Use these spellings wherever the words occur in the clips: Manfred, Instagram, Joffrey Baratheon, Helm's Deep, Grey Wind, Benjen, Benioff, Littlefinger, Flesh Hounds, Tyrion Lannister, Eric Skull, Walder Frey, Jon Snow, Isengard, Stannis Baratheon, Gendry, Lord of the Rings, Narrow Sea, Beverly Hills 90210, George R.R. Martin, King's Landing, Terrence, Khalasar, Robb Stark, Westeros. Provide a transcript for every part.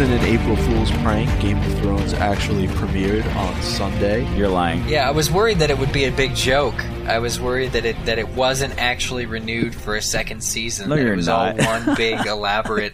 wasn't an April Fool's prank, Game of Thrones actually premiered on Sunday. You're lying. Yeah, I was worried that it would be a big joke. I was worried that it wasn't actually renewed for a second season. No, you're not. It was all one big elaborate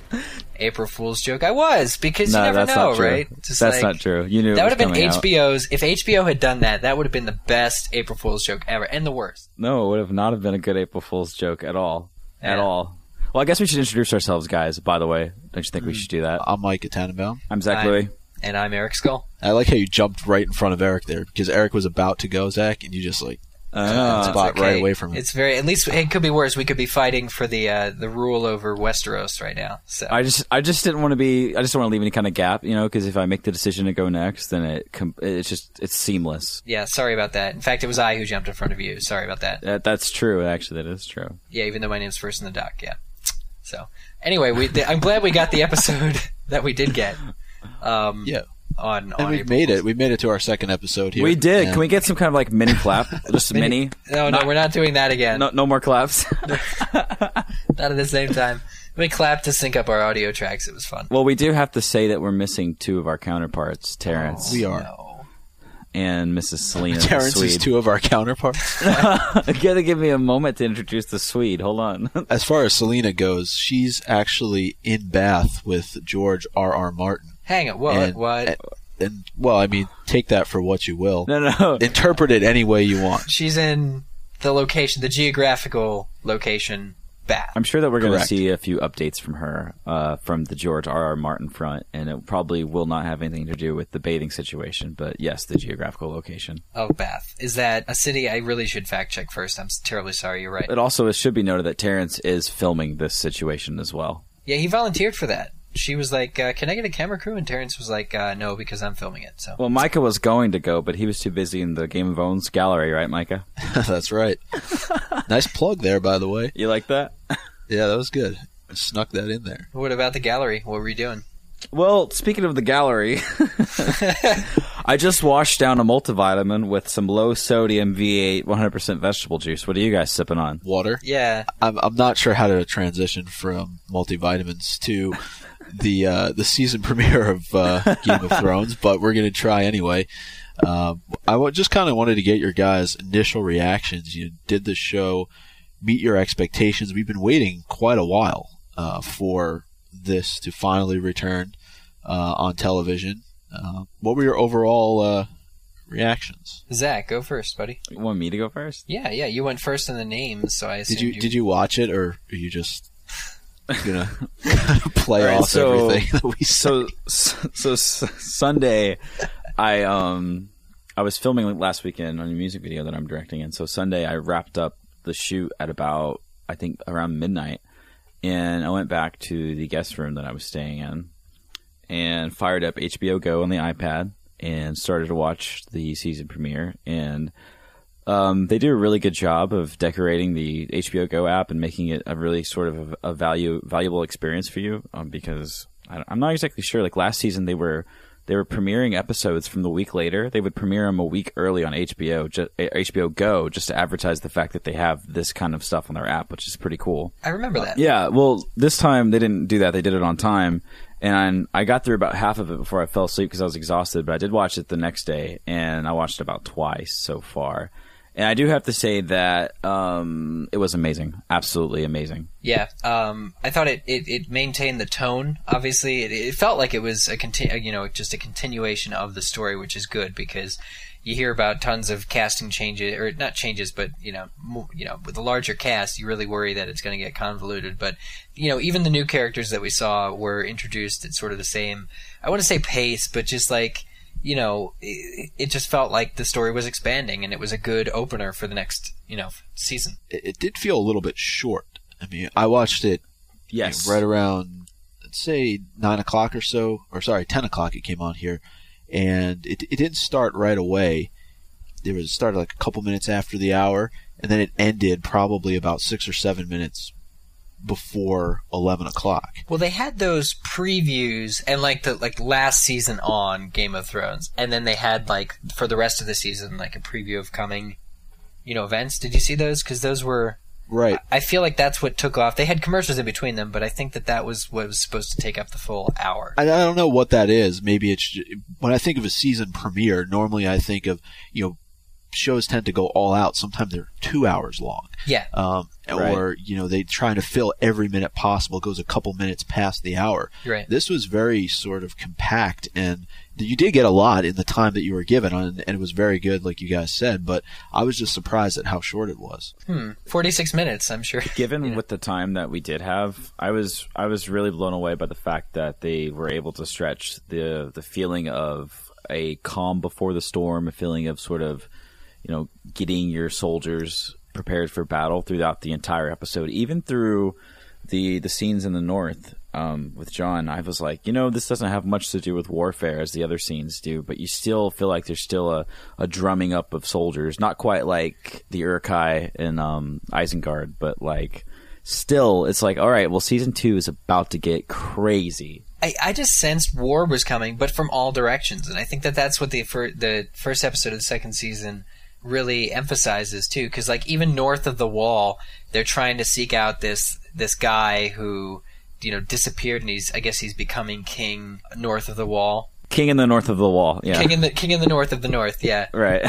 April Fool's joke. I was, because you never know, right? Just that's not true. You knew that would have been HBO's. If HBO had done that, that would have been the best April Fool's joke ever, and the worst. No, it would have not have been a good April Fool's joke at all. Yeah. At all. Well, I guess we should introduce ourselves, guys, by the way. Don't you think we should do that? I'm Mike Tannenbaum. I'm Zach Louie. And I'm Eric Skull. I like how you jumped right in front of Eric there, because Eric was about to go, Zach, and you just like... spot okay. Right away from him. It's very. At least it could be worse. We could be fighting for the rule over Westeros right now. So I just didn't want to be. I just don't want to leave any kind of gap, you know, because if I make the decision to go next, then it's seamless. Yeah, sorry about that. In fact, it was I who jumped in front of you. Sorry about that. That's true. Actually, that is true. Yeah, even though my name's first in the doc. Yeah. So anyway, I'm glad we got the episode that we did get. Yeah. On we've made it. We made it to our second episode here. We did. Can we get some kind of like mini clap? Just mini. No, we're not doing that again. No more claps. Not at the same time. We clapped to sync up our audio tracks. It was fun. Well, we do have to say that we're missing two of our counterparts, Terrence. Oh, we are. No. And Mrs. Selena. Terrence is two of our counterparts. You gotta give me a moment to introduce the Swede. Hold on. As far as Selena goes, she's actually in Bath with George R.R. Martin. Hang on, what? And, well, I mean, take that for what you will. No. Interpret it any way you want. She's in the location, the geographical location, Bath. I'm sure that we're going to see a few updates from her from the George R.R. Martin front, and it probably will not have anything to do with the bathing situation, but yes, the geographical location. Oh, Bath. Is that a city? I really should fact check first. I'm terribly sorry. You're right. But also, it should be noted that Terrence is filming this situation as well. Yeah, he volunteered for that. She was like, can I get a camera crew? And Terrence was like, no, because I'm filming it. So. Well, Micah was going to go, but he was too busy in the Game of Owns gallery, right, Micah? That's right. Nice plug there, by the way. You like that? Yeah, that was good. I snuck that in there. What about the gallery? What were you doing? Well, speaking of the gallery, I just washed down a multivitamin with some low-sodium V8 100% vegetable juice. What are you guys sipping on? Water. Yeah. I'm not sure how to transition from multivitamins to... the season premiere of Game of Thrones, but we're going to try anyway. I just kind of wanted to get your guys' initial reactions. You did the show, meet your expectations. We've been waiting quite a while for this to finally return on television. What were your overall reactions? Zach, go first, buddy. You want me to go first? Yeah. You went first in the names, so I assumed Did you watch it, or are you just... gonna play right, off so, everything that we so Sunday I was filming last weekend on a music video that I'm directing, and so Sunday I wrapped up the shoot at about I think around midnight, and I went back to the guest room that I was staying in and fired up HBO Go on the iPad and started to watch the season premiere. And they do a really good job of decorating the HBO Go app and making it a really sort of a valuable experience for you, because I'm not exactly sure. Like last season, they were premiering episodes from the week later. They would premiere them a week early on HBO Go just to advertise the fact that they have this kind of stuff on their app, which is pretty cool. I remember that. Yeah, well, this time they didn't do that. They did it on time. And I got through about half of it before I fell asleep because I was exhausted, but I did watch it the next day, and I watched it about twice so far. And I do have to say that it was amazing. Absolutely amazing. Yeah. I thought it maintained the tone, obviously. It felt like it was just a continuation of the story, which is good because you hear about tons of casting changes, or not changes, but, with a larger cast, you really worry that it's going to get convoluted. But, even the new characters that we saw were introduced at sort of the same, I want to say pace, but just like... it just felt like the story was expanding, and it was a good opener for the next, season. It did feel a little bit short. I mean, I watched it right around, let's say, 9 o'clock or so, or sorry, 10 o'clock it came on here, and it didn't start right away. It started like a couple minutes after the hour, and then it ended probably about 6 or 7 minutes before 11 o'clock. Well, they had those previews and like last season on Game of Thrones, and then they had like for the rest of the season like a preview of coming, events. Did you see those? Because those were Right. I feel like that's what took off. They had commercials in between them, but I think that that was what was supposed to take up the full hour. I don't know what that is. Maybe it's – when I think of a season premiere, normally I think of, you know, shows tend to go all out. Sometimes they're 2 hours long. Yeah. Right. Or, you know, they try to fill every minute possible. It goes a couple minutes past the hour. Right. This was very sort of compact, and you did get a lot in the time that you were given, and it was very good, like you guys said, but I was just surprised at how short it was. 46 minutes, I'm sure. Given with the time that we did have, I was really blown away by the fact that they were able to stretch the feeling of a calm before the storm, a feeling of sort of, you know, getting your soldiers prepared for battle throughout the entire episode, even through the scenes in the north with Jon. I was like, you know, this doesn't have much to do with warfare as the other scenes do, but you still feel like there's still a drumming up of soldiers, not quite like the Uruk-hai in Isengard, but like still it's like, all right, well, season 2 is about to get crazy. I just sensed war was coming, but from all directions, and I think that that's what the first episode of the second season really emphasizes too, because like even north of the wall, they're trying to seek out this guy who, you know, disappeared, and he's, I guess he's becoming king north of the wall. King in the north of the wall, yeah. King in the north of the north, yeah. Right.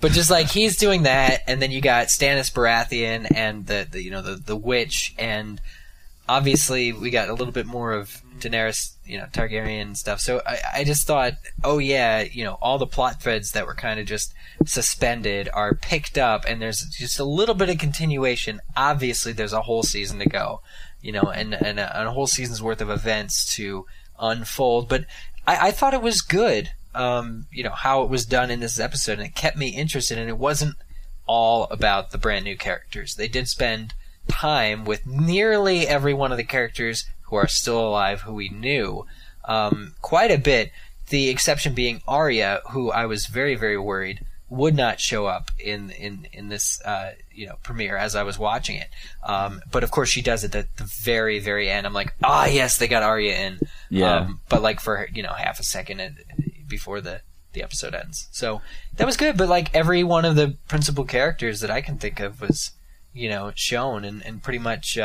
But just like he's doing that, and then you got Stannis Baratheon and the you know the witch, and obviously we got a little bit more of Daenerys, you know, Targaryen stuff. So I just thought, oh yeah, you know, all the plot threads that were kind of just suspended are picked up, and there's just a little bit of continuation. Obviously there's a whole season to go, you know, and a whole season's worth of events to unfold. But I thought it was good, you know, how it was done in this episode, and it kept me interested, and it wasn't all about the brand new characters. They did spend time with nearly every one of the characters who are still alive, who we knew, quite a bit, the exception being Arya, who I was very, very worried would not show up in this you know, premiere as I was watching it. But of course she does at the very, very end. I'm like, ah, yes, they got Arya in. Yeah. But like for, you know, half a second before the episode ends. So that was good, but like every one of the principal characters that I can think of was, you know, shown and pretty much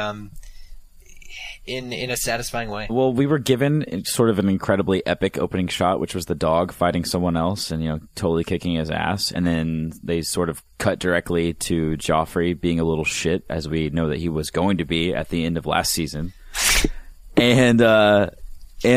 in a satisfying way. Well, we were given sort of an incredibly epic opening shot, which was the dog fighting someone else and, you know, totally kicking his ass. And then they sort of cut directly to Joffrey being a little shit, as we know that he was going to be at the end of last season. And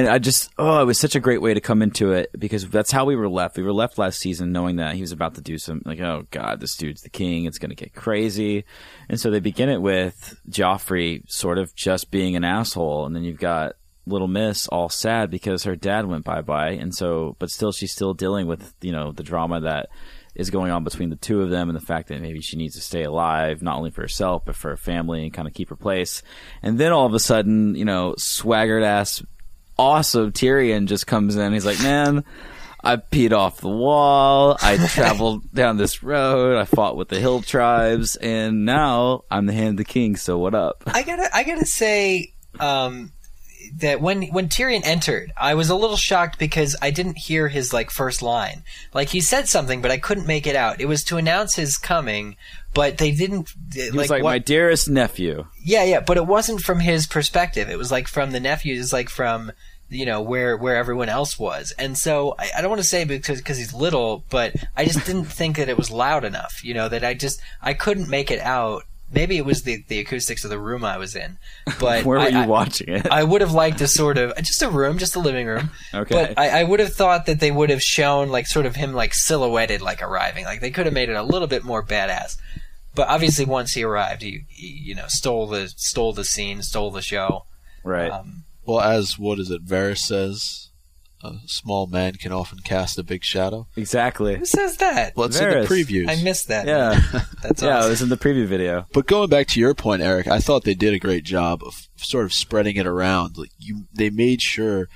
I just, it was such a great way to come into it, because that's how we were left. We were left last season knowing that he was about to do some, like, oh God, this dude's the king. It's going to get crazy. And so they begin it with Joffrey sort of just being an asshole. And then you've got Little Miss all sad because her dad went bye-bye. And so, but still, she's still dealing with, you know, the drama that is going on between the two of them, and the fact that maybe she needs to stay alive, not only for herself, but for her family, and kind of keep her place. And then all of a sudden, you know, swaggered ass, awesome Tyrion just comes in. He's like, man, I peed off the wall. I traveled down this road. I fought with the hill tribes, and now I'm the hand of the king. So what up? I gotta say that when Tyrion entered, I was a little shocked because I didn't hear his like first line. Like he said something, but I couldn't make it out. It was to announce his coming, but they didn't. He was like, my dearest nephew. Yeah, yeah, but it wasn't from his perspective. It was like from the nephews, like from, you know, where everyone else was. And so I don't want to say because he's little, but I just didn't think that it was loud enough, you know, that I couldn't make it out. Maybe it was the acoustics of the room I was in, but where were you watching it? I would have liked a sort of just a room, just a living room. Okay. But I would have thought that they would have shown like sort of him like silhouetted, like arriving. Like they could have made it a little bit more badass. But obviously, once he arrived, he you know stole the scene, stole the show. Right. Well, as what is it? Varys says, a small man can often cast a big shadow. Exactly. Who says that? Well, it's Varys. In the previews. I missed that. Yeah. That's awesome. Yeah, it was in the preview video. But going back to your point, Eric, I thought they did a great job of sort of spreading it around. Like they made sure,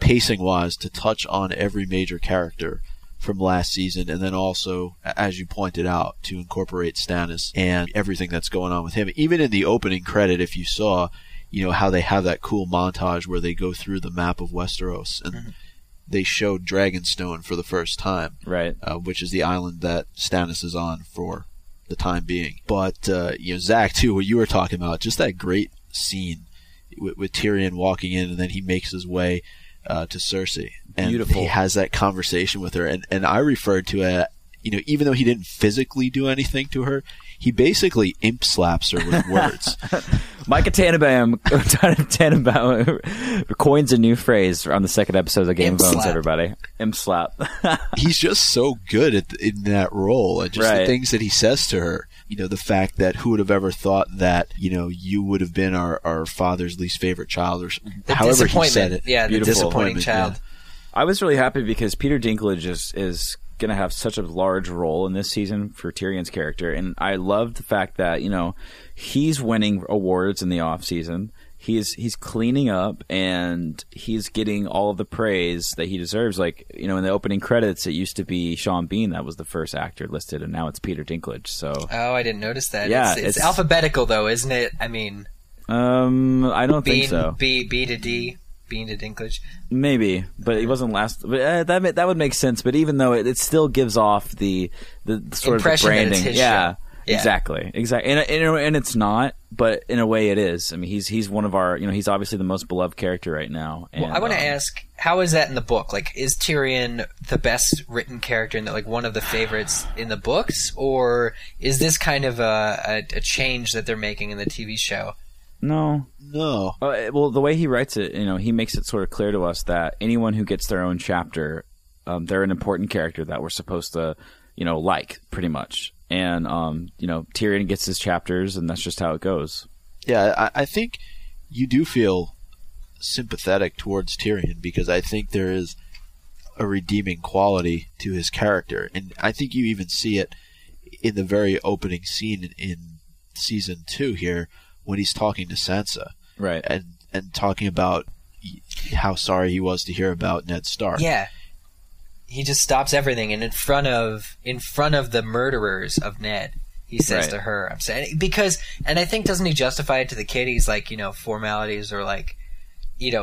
pacing-wise, to touch on every major character from last season, and then also, as you pointed out, to incorporate Stannis and everything that's going on with him. Even in the opening credit, if you saw, you know, how they have that cool montage where they go through the map of Westeros and they showed Dragonstone for the first time, right? Which is the island that Stannis is on for the time being. But, Zach, too, what you were talking about, just that great scene with Tyrion walking in, and then he makes his way to Cersei. And beautiful. He has that conversation with her. And I referred to it, even though he didn't physically do anything to her, he basically imp slaps her with words. Micah Tannenbaum coins a new phrase on the second episode of the Game of Owns, everybody. Imp slap. He's just so good in that role, and just the things that he says to her. The fact that who would have ever thought that, you would have been our father's least favorite child, or however he said it. Yeah, the disappointing child. Yeah. I was really happy because Peter Dinklage is going to have such a large role in this season for Tyrion's character. And I love the fact that, he's winning awards in the off season. He's cleaning up, and he's getting all of the praise that he deserves. Like, in the opening credits, it used to be Sean Bean that was the first actor listed, and now it's Peter Dinklage. So I didn't notice that. Yeah, it's alphabetical, though, isn't it? I mean, I don't think so. B to D. Bean to Dinklage, maybe, but he wasn't last. But that would make sense. But even though it still gives off the sort impression of the branding, yeah, exactly, and it's not, but in a way it is. I mean, he's one of our, he's obviously the most beloved character right now. And, well, I want to ask, how is that in the book? Like, is Tyrion the best written character, and one of the favorites in the books, or is this kind of a change that they're making in the TV show? No. Well, the way he writes it, he makes it sort of clear to us that anyone who gets their own chapter, they're an important character that we're supposed to, like, pretty much. And, Tyrion gets his chapters, and that's just how it goes. Yeah, I think you do feel sympathetic towards Tyrion, because I think there is a redeeming quality to his character. And I think you even see it in the very opening scene in season 2 here, when he's talking to Sansa, right, and talking about how sorry he was to hear about Ned Stark. Yeah, he just stops everything, and in front of the murderers of Ned, he says to her, "I'm saying," and I think, doesn't he justify it to the kid? He's like, formalities, or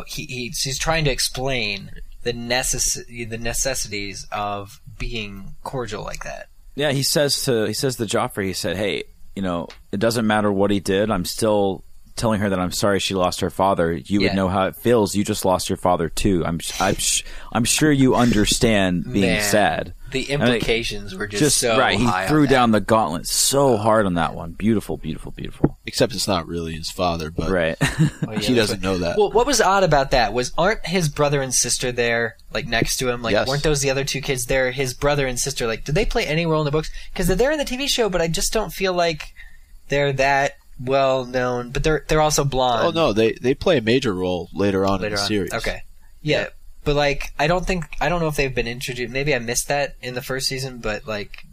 he's trying to explain the necessities of being cordial like that. Yeah, he says to Joffrey, he said, "Hey, it doesn't matter what he did. I'm still telling her that I'm sorry she lost her father. You would know how it feels. You just lost your father too. I'm sure you understand being sad." The implications were just so right. He high threw down the gauntlet so hard on that one. Beautiful, beautiful, beautiful. Except it's not really his father, but he doesn't know that. Well, what was odd about that was, aren't his brother and sister there, next to him? Weren't those the other two kids there? His brother and sister, did they play any role in the books? Because they're there in the TV show, but I just don't feel like they're that well known. But they're also blonde. Oh no, they play a major role later on in the series. Okay, yeah. But I don't know if they've been introduced. Maybe I missed that in the first season, but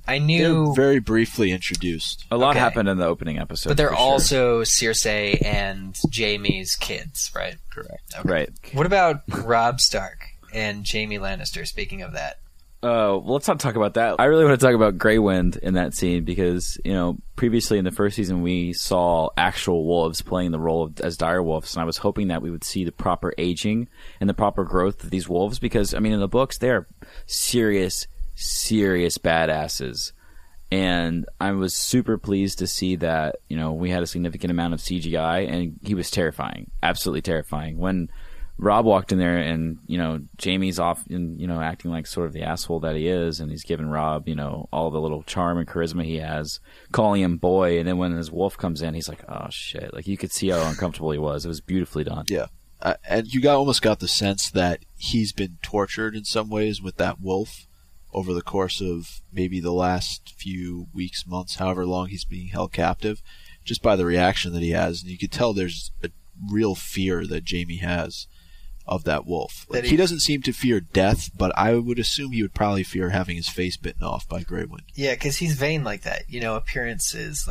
I knew they're very briefly introduced. A lot happened in the opening episode. But they're also Cersei and Jaime's kids, right? Correct. Okay. Right. What about Robb Stark and Jaime Lannister? Speaking of that, well, let's not talk about that. I really want to talk about Grey Wind in that scene, because previously in the first season we saw actual wolves playing the role as dire wolves, and I was hoping that we would see the proper aging and the proper growth of these wolves, because in the books they're serious badasses, and I was super pleased to see that we had a significant amount of CGI, and he was terrifying, absolutely terrifying. When Rob walked in there, and Jaime's off, and acting like sort of the asshole that he is, and he's giving Rob all the little charm and charisma he has, calling him boy, and then when his wolf comes in, he's like, oh shit! You could see how uncomfortable he was. It was beautifully done. Yeah, and you almost got the sense that he's been tortured in some ways with that wolf over the course of maybe the last few weeks, months, however long he's being held captive, just by the reaction that he has, and you could tell there's a real fear that Jaime has of that wolf. He doesn't seem to fear death, but I would assume he would probably fear having his face bitten off by Grey Wind. Yeah, because he's vain like that. Appearances,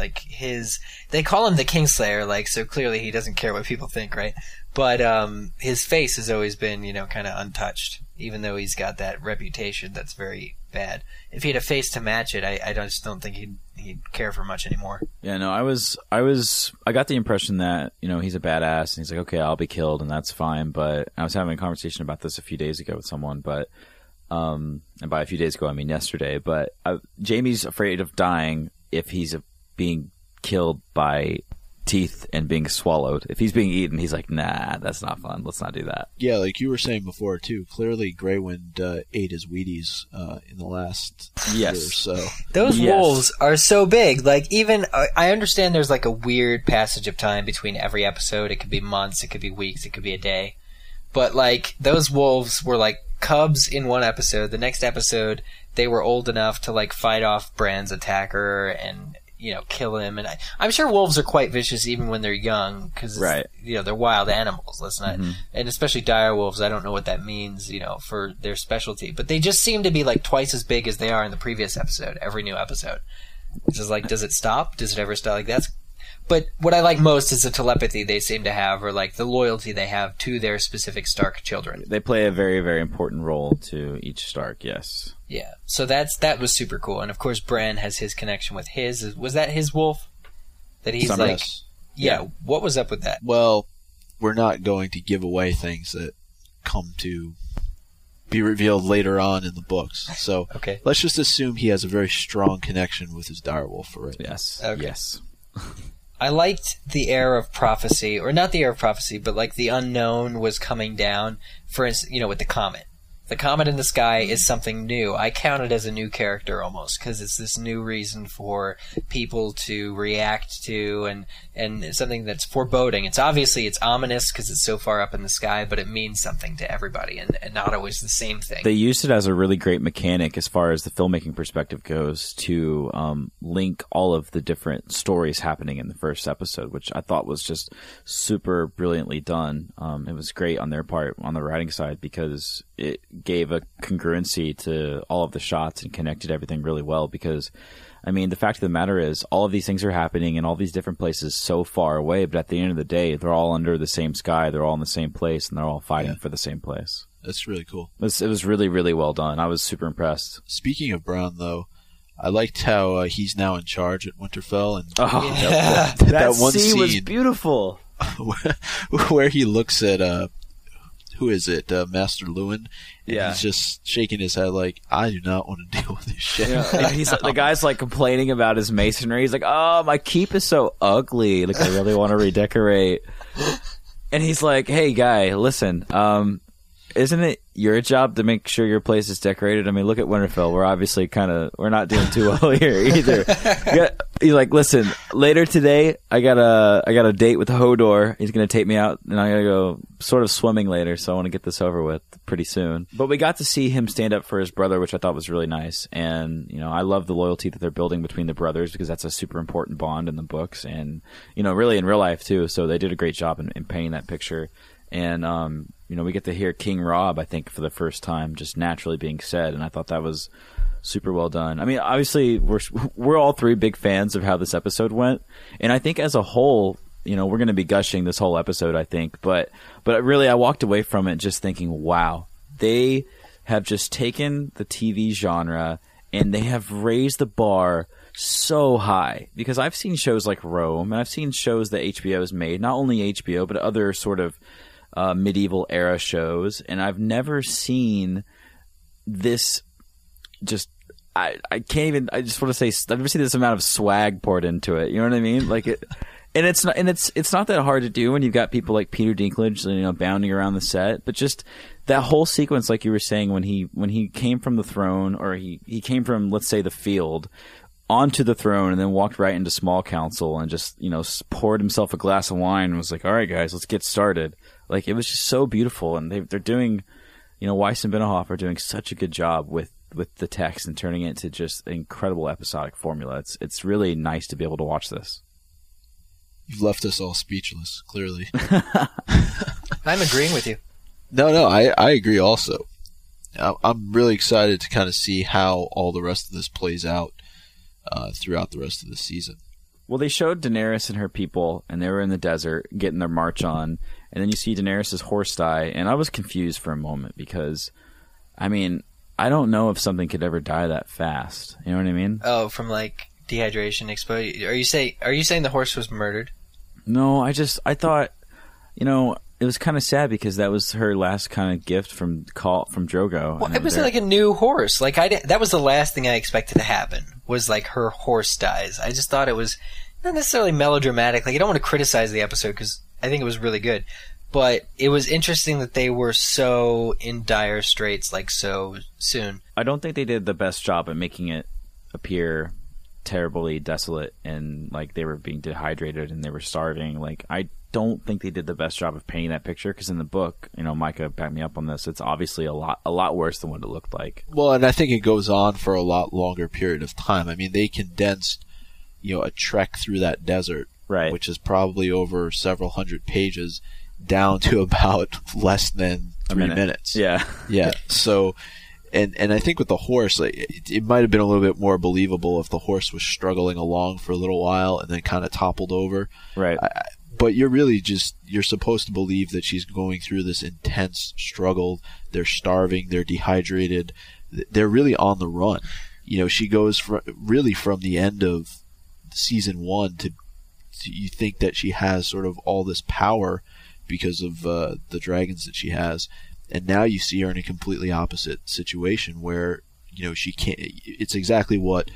they call him the Kingslayer, so clearly he doesn't care what people think, right? But his face has always been, kind of untouched, even though he's got that reputation that's very bad. If he had a face to match it, I just don't think he'd care for much anymore. Yeah, no, I got the impression that he's a badass, and he's like, okay, I'll be killed, and that's fine. But I was having a conversation about this a few days ago with someone, but and by a few days ago I mean yesterday. But Jaime's afraid of dying if he's being killed by teeth and being swallowed. If he's being eaten, he's like, nah, that's not fun. Let's not do that. Yeah, like you were saying before, too, clearly Grey Wind ate his Wheaties in the last year or so. Those wolves are so big. Like, even I understand there's like a weird passage of time between every episode. It could be months, it could be weeks, it could be a day. But, like, those wolves were like cubs in one episode. The next episode, they were old enough to, like, fight off Bran's attacker and, you know, kill him. And I'm sure wolves are quite vicious even when they're young because, you know, they're wild animals. Let's not, and especially dire wolves, I don't know what that means, you know, for their specialty. But they just seem to be, like, twice as big as they are in the previous episode, every new episode. It's just like, does it stop? Does it ever stop? Like, that's. But what I like most is the telepathy they seem to have, or like the loyalty they have to their specific Stark children. They play a very, very important role to each Stark, yes. Yeah, so that was super cool. And of course, Bran has his connection with his. Was that his wolf? That he's like, yeah, what was up with that? Well, we're not going to give away things that come to be revealed later on in the books. So let's just assume he has a very strong connection with his direwolf for it. Yes, yes. I liked the air of prophecy, or not the air of prophecy, but like the unknown was coming down, for instance, you know, with the comet. The comet in the sky is something new. I count it as a new character almost, because it's this new reason for people to react to, and something that's foreboding. It's obviously, it's ominous because it's so far up in the sky, but it means something to everybody, and not always the same thing. They used it as a really great mechanic as far as the filmmaking perspective goes to link all of the different stories happening in the first episode, which I thought was just super brilliantly done. It was great on their part, on the writing side, because it gave a congruency to all of the shots and connected everything really well, because I mean, the fact of the matter is all of these things are happening in all these different places so far away, but at the end of the day, they're all under the same sky, they're all in the same place, and they're all fighting for the same place. That's really cool. It was really, really well done. I was super impressed. Speaking of Bran, though, I liked how he's now in charge at Winterfell, and that one scene was beautiful, where he looks at who is it, Master Lewin? And he's just shaking his head like, I do not want to deal with this shit. Yeah. He's like, the guy's like complaining about his masonry. He's like, oh, my keep is so ugly. Like, I really want to redecorate. And he's like, hey, guy, listen, isn't it your job to make sure your place is decorated? I mean, look at Winterfell. We're obviously we're not doing too well here either. He's like, listen, later today, I got a date with Hodor. He's going to take me out, and I got to go sort of swimming later, so I want to get this over with pretty soon. But we got to see him stand up for his brother, which I thought was really nice. And, you know, I love the loyalty that they're building between the brothers, because that's a super important bond in the books and, you know, really in real life too. So they did a great job in painting that picture. And, you know, we get to hear King Robb, I think, for the first time, just naturally being said, and I thought that was super well done. I mean, obviously, we're all three big fans of how this episode went, and I think as a whole, you know, we're going to be gushing this whole episode, I think, but really, I walked away from it just thinking, wow, they have just taken the TV genre, and they have raised the bar so high, because I've seen shows like Rome, and I've seen shows that HBO has made, not only HBO, but other sort of medieval era shows, and I've never seen this. Just I can't even. I just want to say I've never seen this amount of swag poured into it. You know what I mean? Like it, and it's not that hard to do when you've got people like Peter Dinklage, you know, bounding around the set. But just that whole sequence, like you were saying, when he came from the throne, or he came from, let's say, the field onto the throne, and then walked right into small council, and just, you know, poured himself a glass of wine and was like, "All right, guys, let's get started." Like, it was just so beautiful, and they're doing, you know, Weiss and Benioff are doing such a good job with the text and turning it into just an incredible episodic formula. It's really nice to be able to watch this. You've left us all speechless, clearly. I'm agreeing with you. No, I agree also. I'm really excited to kind of see how all the rest of this plays out throughout the rest of the season. Well, they showed Daenerys and her people, and they were in the desert getting their march on. And then you see Daenerys' horse die, and I was confused for a moment because, I mean, I don't know if something could ever die that fast. You know what I mean? Oh, from like dehydration, exposure. Are you saying the horse was murdered? No, I thought, you know, it was kind of sad because that was her last kind of gift from Drogo. Well, it was like a new horse. Like that was the last thing I expected to happen. was like her horse dies. I just thought it was not necessarily melodramatic. Like, I don't want to criticize the episode because I think it was really good, but it was interesting that they were so in dire straits like so soon. I don't think they did the best job at making it appear terribly desolate and like they were being dehydrated and they were starving. Like, I don't think they did the best job of painting that picture, because in the book, you know, Micah backed me up on this, it's obviously a lot worse than what it looked like. Well, and I think it goes on for a lot longer period of time. I mean, they condensed, you know, a trek through that desert, right, which is probably over several hundred pages, down to about less than 3 minutes. Yeah. So, and I think with the horse, like, it might have been a little bit more believable if the horse was struggling along for a little while and then kind of toppled over. Right. But you're really you're supposed to believe that she's going through this intense struggle. They're starving. They're dehydrated. They're really on the run. You know, she goes from the end of season one to you think that she has sort of all this power because of the dragons that she has. And now you see her in a completely opposite situation where, you know, she can't. It's exactly what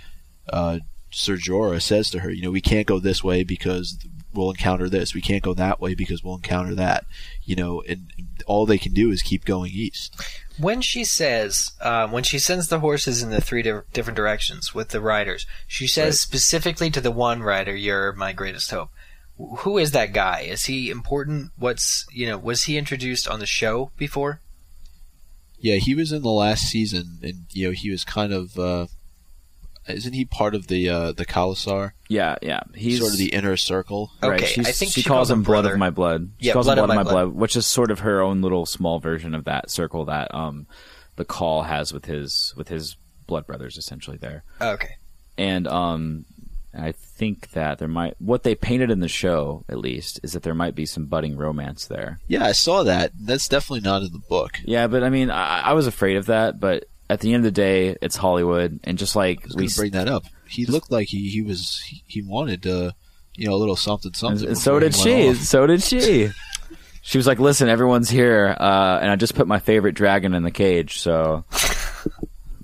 Ser Jorah says to her. You know, we can't go this way because we'll encounter this. We can't go that way because we'll encounter that. You know, and all they can do is keep going east. When she says, when she sends the horses in the three different directions with the riders, she says specifically to the one rider, "You're my greatest hope." Who is that guy? Is he important? Was he introduced on the show before? Yeah, he was in the last season, and you know, he was kind of. Isn't he part of the Khalasar? Yeah. He's sort of the inner circle. Right. Okay, I think she calls him blood of my blood. She calls him blood of my blood, which is sort of her own little small version of that circle that the Khal has with his blood brothers, essentially there. Okay. And I think that what they painted in the show, at least, is that there might be some budding romance there. Yeah, I saw that. That's definitely not in the book. Yeah, but I mean, I was afraid of that, but at the end of the day, it's Hollywood, and just like I was going to bring that up, he looked like he wanted, you know, a little something. And so did she. She was like, "Listen, everyone's here, and I just put my favorite dragon in the cage." So,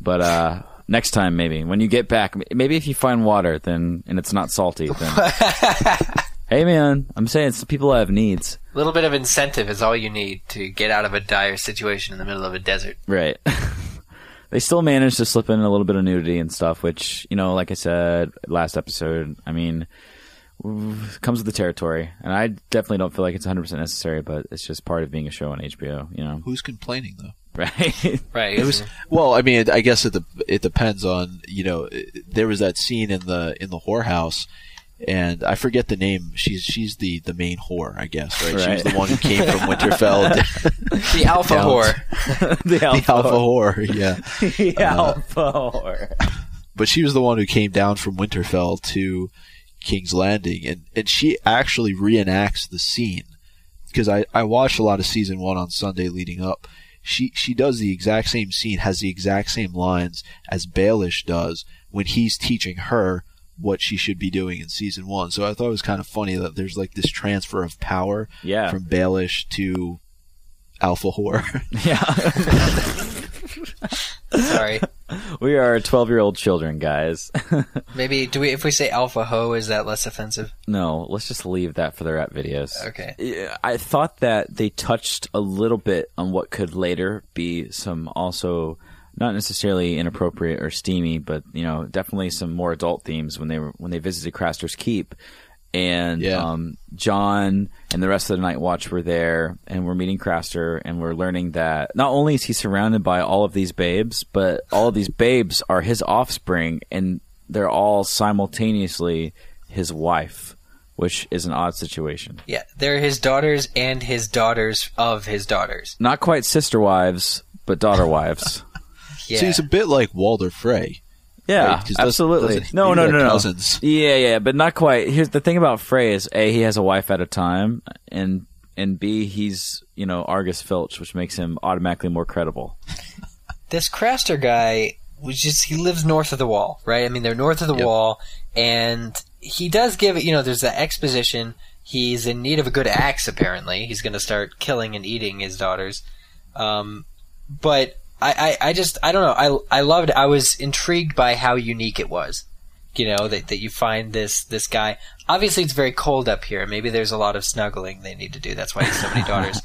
but next time, maybe when you get back, maybe if you find water, then and it's not salty, then. Hey, man, I'm saying some people have needs. A little bit of incentive is all you need to get out of a dire situation in the middle of a desert, right? They still managed to slip in a little bit of nudity and stuff, which, you know, like I said last episode, I mean, comes with the territory. And I definitely don't feel like it's 100% necessary, but it's just part of being a show on HBO, you know. Who's complaining, though? Right. Well, I mean, I guess it depends on, you know, there was that scene in the whorehouse, and I forget the name. She's the main whore, I guess, right? She was the one who came from Winterfell. The alpha whore. The alpha whore, yeah. But she was the one who came down from Winterfell to King's Landing, and she actually reenacts the scene. Because I watched a lot of season one on Sunday leading up. She does the exact same scene, has the exact same lines as Baelish does when he's teaching her what she should be doing in season one. So I thought it was kind of funny that there's like this transfer of power from Baelish to alpha whore. Yeah. Sorry. We are 12-year-old children, guys. Maybe if we say alpha ho, is that less offensive? No, let's just leave that for the rap videos. Okay. I thought that they touched a little bit on what could later be some also not necessarily inappropriate or steamy, but you know, definitely some more adult themes when they visited Craster's Keep, and John and the rest of the Night Watch were there, and we're meeting Craster, and we're learning that not only is he surrounded by all of these babes, but all of these babes are his offspring, and they're all simultaneously his wife, which is an odd situation. Yeah, they're his daughters and his daughters of his daughters. Not quite sister wives, but daughter wives. Yeah. So he's a bit like Walder Frey. Yeah, right? Absolutely. No. Cousins. Yeah, but not quite. Here's the thing about Frey is A, he has a wife at a time, and B, he's, you know, Argus Filch, which makes him automatically more credible. This Craster guy, he lives north of the wall, right? I mean, they're north of the wall, and he does give it, you know, there's that exposition. He's in need of a good axe, apparently. He's going to start killing and eating his daughters. But I just, I don't know. I loved it. I was intrigued by how unique it was. you know, that you find this guy. Obviously, it's very cold up here. Maybe there's a lot of snuggling they need to do. That's why he has so many daughters.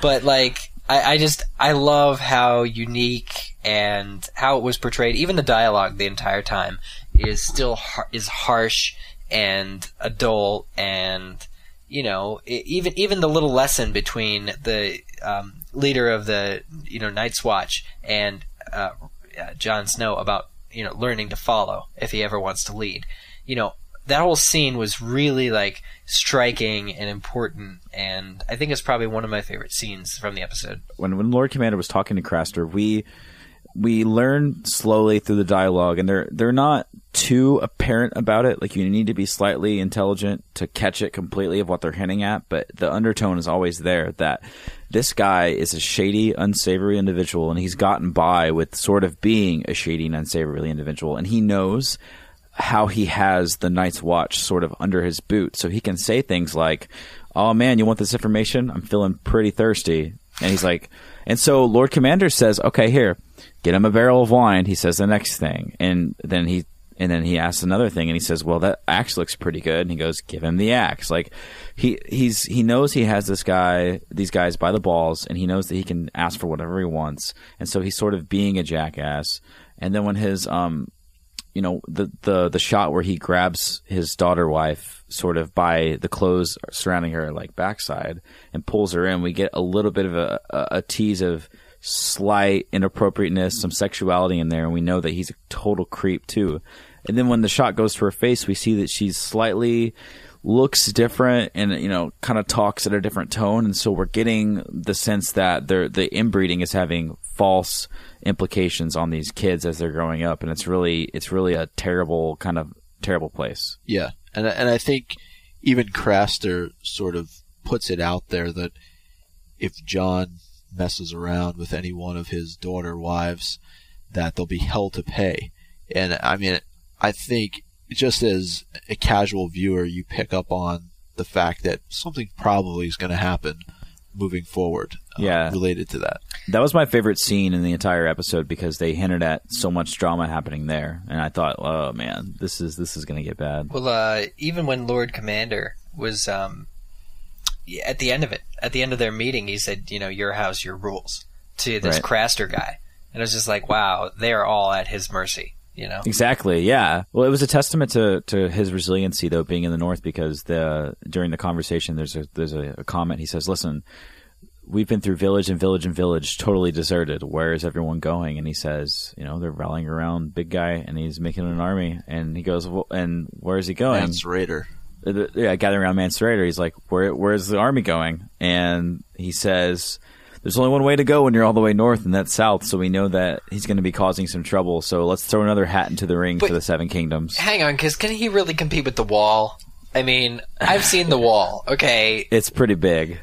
But, like, I love how unique and how it was portrayed. Even the dialogue the entire time is still is harsh and adult, and, you know, even the little lesson between the leader of the, you know, Night's Watch and Jon Snow about, you know, learning to follow if he ever wants to lead. You know, that whole scene was really, like, striking and important, and I think it's probably one of my favorite scenes from the episode. When Lord Commander was talking to Craster, we learn slowly through the dialogue, and they're not too apparent about it. Like, you need to be slightly intelligent to catch it completely of what they're hinting at, but the undertone is always there that this guy is a shady, unsavory individual, and he's gotten by with sort of being a shady and unsavory individual, and he knows how he has the Night's Watch sort of under his boot. So he can say things like, "Oh man, you want this information? I'm feeling pretty thirsty." And he's like, and so Lord Commander says, "Okay, here, get him a barrel of wine." He says the next thing. And then he asks another thing, and he says, "Well, that axe looks pretty good." And he goes, "Give him the axe." Like, he knows he has these guys by the balls, and he knows that he can ask for whatever he wants. And so he's sort of being a jackass. And then when his, you know, the shot where he grabs his daughter wife sort of by the clothes surrounding her, like, backside, and pulls her in, we get a little bit of a tease of slight inappropriateness, some sexuality in there, and we know that he's a total creep too. And then when the shot goes to her face, we see that she's slightly looks different and, you know, kind of talks at a different tone. And so we're getting the sense that the inbreeding is having false implications on these kids as they're growing up, and it's really a terrible place. Yeah, and I think even Craster sort of puts it out there that if John messes around with any one of his daughter wives, that they'll be hell to pay. And I mean, I think just as a casual viewer, you pick up on the fact that something probably is going to happen moving forward, related to that. That was my favorite scene in the entire episode because they hinted at so much drama happening there, and I thought, oh man, this is going to get bad. Well, even when Lord Commander was at the end of their meeting, he said, you know, "Your house, your rules," to this Craster guy, and I was just like, wow, they are all at his mercy. You know? Exactly, yeah. Well, it was a testament to his resiliency, though, being in the North, because during the conversation, there's a comment. He says, "Listen, we've been through village and village and village, totally deserted. Where is everyone going?" And he says, "You know, they're rallying around big guy, and he's making an army." And he goes, "Well, and where is he going?" Mance Raider. Yeah, gathering around Mance Raider. He's like, "Where's the army going?" And he says, "There's only one way to go when you're all the way north, and that's south, so we know that he's going to be causing some trouble, so let's throw another hat into the ring for the Seven Kingdoms." Hang on, because can he really compete with the Wall? I mean, I've seen the Wall, okay? It's pretty big.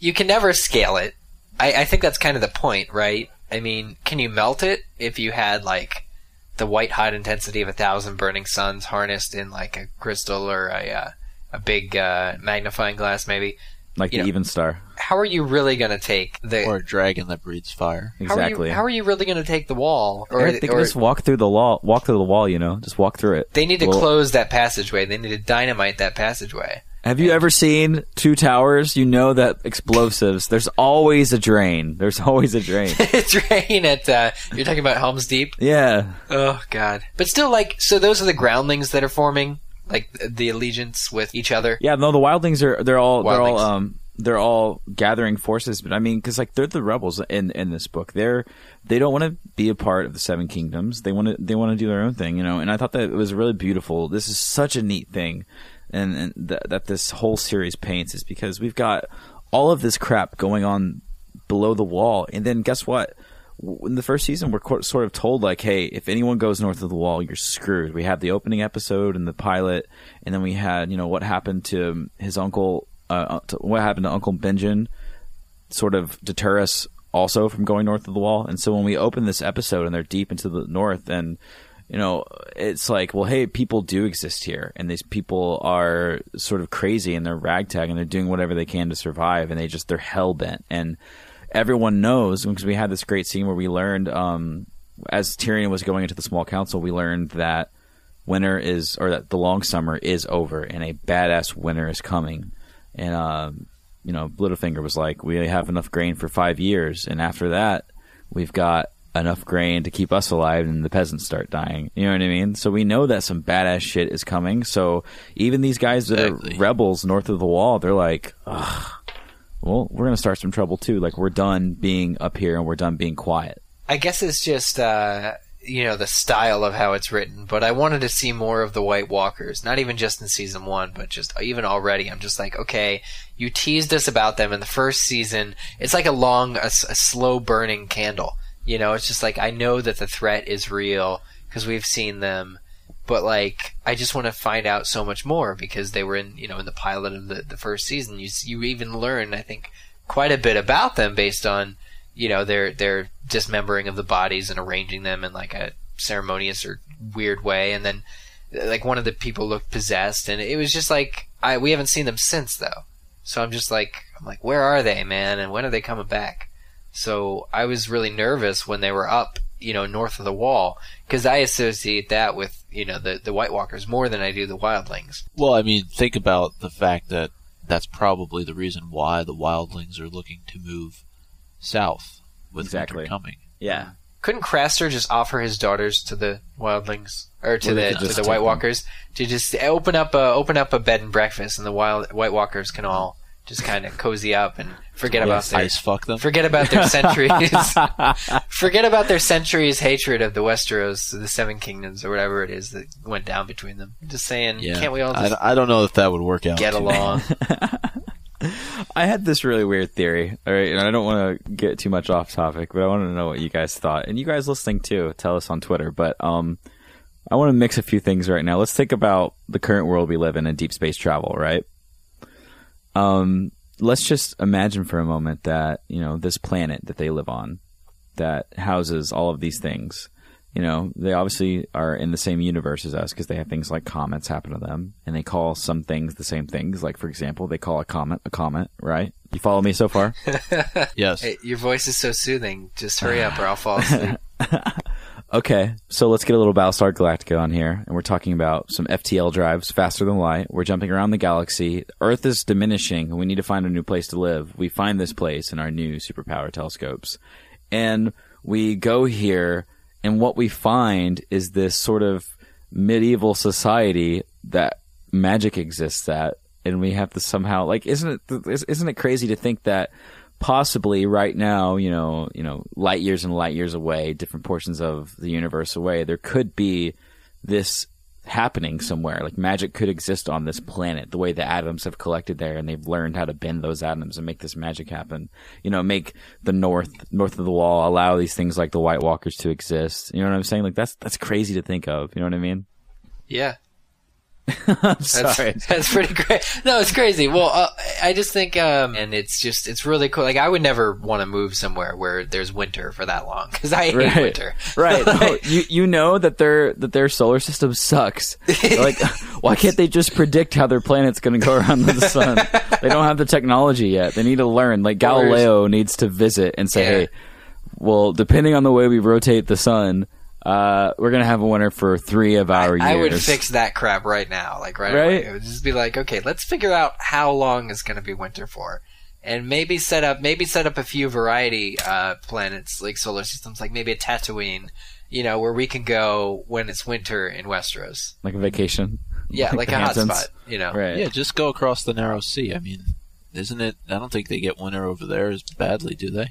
You can never scale it. I think that's kind of the point, right? I mean, can you melt it if you had, like, the white-hot intensity of 1,000 burning suns harnessed in, like, a crystal or a big magnifying glass, maybe? Like the Even Star. How are you really going to take the... Or a dragon that breathes fire. Exactly. How are you really going to take the Wall? Or they can just walk through the wall, you know? Just walk through it. They need to close that passageway. They need to dynamite that passageway. Have you ever seen Two Towers? You know that explosives. There's always a drain. There's always a drain. A drain at... you're talking about Helm's Deep? Yeah. Oh, God. But still, like... So those are the groundlings that are forming... Like the allegiance with each other. Yeah, no, the wildlings are all gathering forces, but I mean, because like they're the rebels in this book. They don't want to be a part of the Seven Kingdoms. They want to do their own thing, you know. And I thought that it was really beautiful. This is such a neat thing, and that this whole series paints is because we've got all of this crap going on below the Wall, and then guess what? In the first season, we're sort of told, like, hey, if anyone goes north of the Wall, you're screwed. We had the opening episode and the pilot, and then we had, you know, what happened to his uncle, what happened to Uncle Benjen sort of deter us also from going north of the Wall. And so when we open this episode and they're deep into the north, and, you know, it's like, well, hey, people do exist here, and these people are sort of crazy and they're ragtag and they're doing whatever they can to survive, and they're hell-bent. And everyone knows, because we had this great scene where we learned, as Tyrion was going into the small council, we learned that winter is, or that the long summer is over, and a badass winter is coming. And you know, Littlefinger was like, we have enough grain for 5 years, and after that, we've got enough grain to keep us alive, and the peasants start dying. You know what I mean? So we know that some badass shit is coming. So even these guys that are rebels north of the wall, they're like, ugh, well, we're going to start some trouble too. Like, we're done being up here and we're done being quiet. I guess it's just, you know, the style of how it's written, but I wanted to see more of the White Walkers, not even just in season one, but just even already. I'm just like, okay, you teased us about them in the first season. It's like a slow burning candle. You know, it's just like, I know that the threat is real because we've seen them, but like, I just want to find out so much more because they were in, you know, in the pilot of the first season. You even learn, I think, quite a bit about them based on, you know, their dismembering of the bodies and arranging them in like a ceremonious or weird way. And then like one of the people looked possessed, and it was just like, we haven't seen them since though. So I'm like, where are they, man? And when are they coming back? So I was really nervous when they were up, you know, north of the wall, because I associate that with, you know, the White Walkers more than I do the Wildlings. Well, I mean, think about the fact that that's probably the reason why the Wildlings are looking to move south with winter coming. Yeah. Couldn't Craster just offer his daughters to the Wildlings or to the White Walkers to just open up a bed and breakfast, and the White Walkers can all just kind of cozy up and forget about their centuries hatred of the Westeros, the Seven Kingdoms, or whatever it is that went down between them. I'm just saying, yeah, can't we all just I don't know if that would work out. Get along. I had this really weird theory, all right, and I don't want to get too much off topic, but I want to know what you guys thought. And you guys listening too, tell us on Twitter. But I want to mix a few things right now. Let's think about the current world we live in and deep space travel, right? Let's just imagine for a moment that, you know, this planet that they live on that houses all of these things, you know, they obviously are in the same universe as us because they have things like comets happen to them, and they call some things the same things. Like, for example, they call a comet, right? You follow me so far? Yes. Hey, your voice is so soothing. Just hurry up or I'll fall asleep. Okay, so let's get a little Battlestar Galactica on here, and we're talking about some FTL drives, faster than light. We're jumping around the galaxy. Earth is diminishing, and we need to find a new place to live. We find this place in our new superpower telescopes, and we go here, and what we find is this sort of medieval society that magic exists at, and we have to somehow, like, isn't it crazy to think that possibly right now, you know, light years and light years away, different portions of the universe away, there could be this happening somewhere. Like, magic could exist on this planet, the way the atoms have collected there, and they've learned how to bend those atoms and make this magic happen. You know, make the north of the wall allow these things like the White Walkers to exist. You know what I'm saying? Like, that's crazy to think of. You know what I mean? Yeah. I'm sorry. That's pretty great. No, it's crazy. Well, I just think, and it's just, it's really cool. Like, I would never want to move somewhere where there's winter for that long because I hate winter. Right. Like, no, you know that their solar system sucks. Like, why can't they just predict how their planet's going to go around the sun? They don't have the technology yet. They need to learn. Like, Galileo needs to visit and say, hey, well, depending on the way we rotate the sun, we're going to have a winter for 3 of our years. I would fix that crap right now. Like, right away. It would just be like, okay, let's figure out how long it's going to be winter for. And maybe set up a few variety planets, like solar systems, like maybe a Tatooine, you know, where we can go when it's winter in Westeros. Like a vacation. Yeah, like a hotspot, you know. Right. Yeah, just go across the narrow sea. I mean, isn't it? I don't think they get winter over there as badly, do they?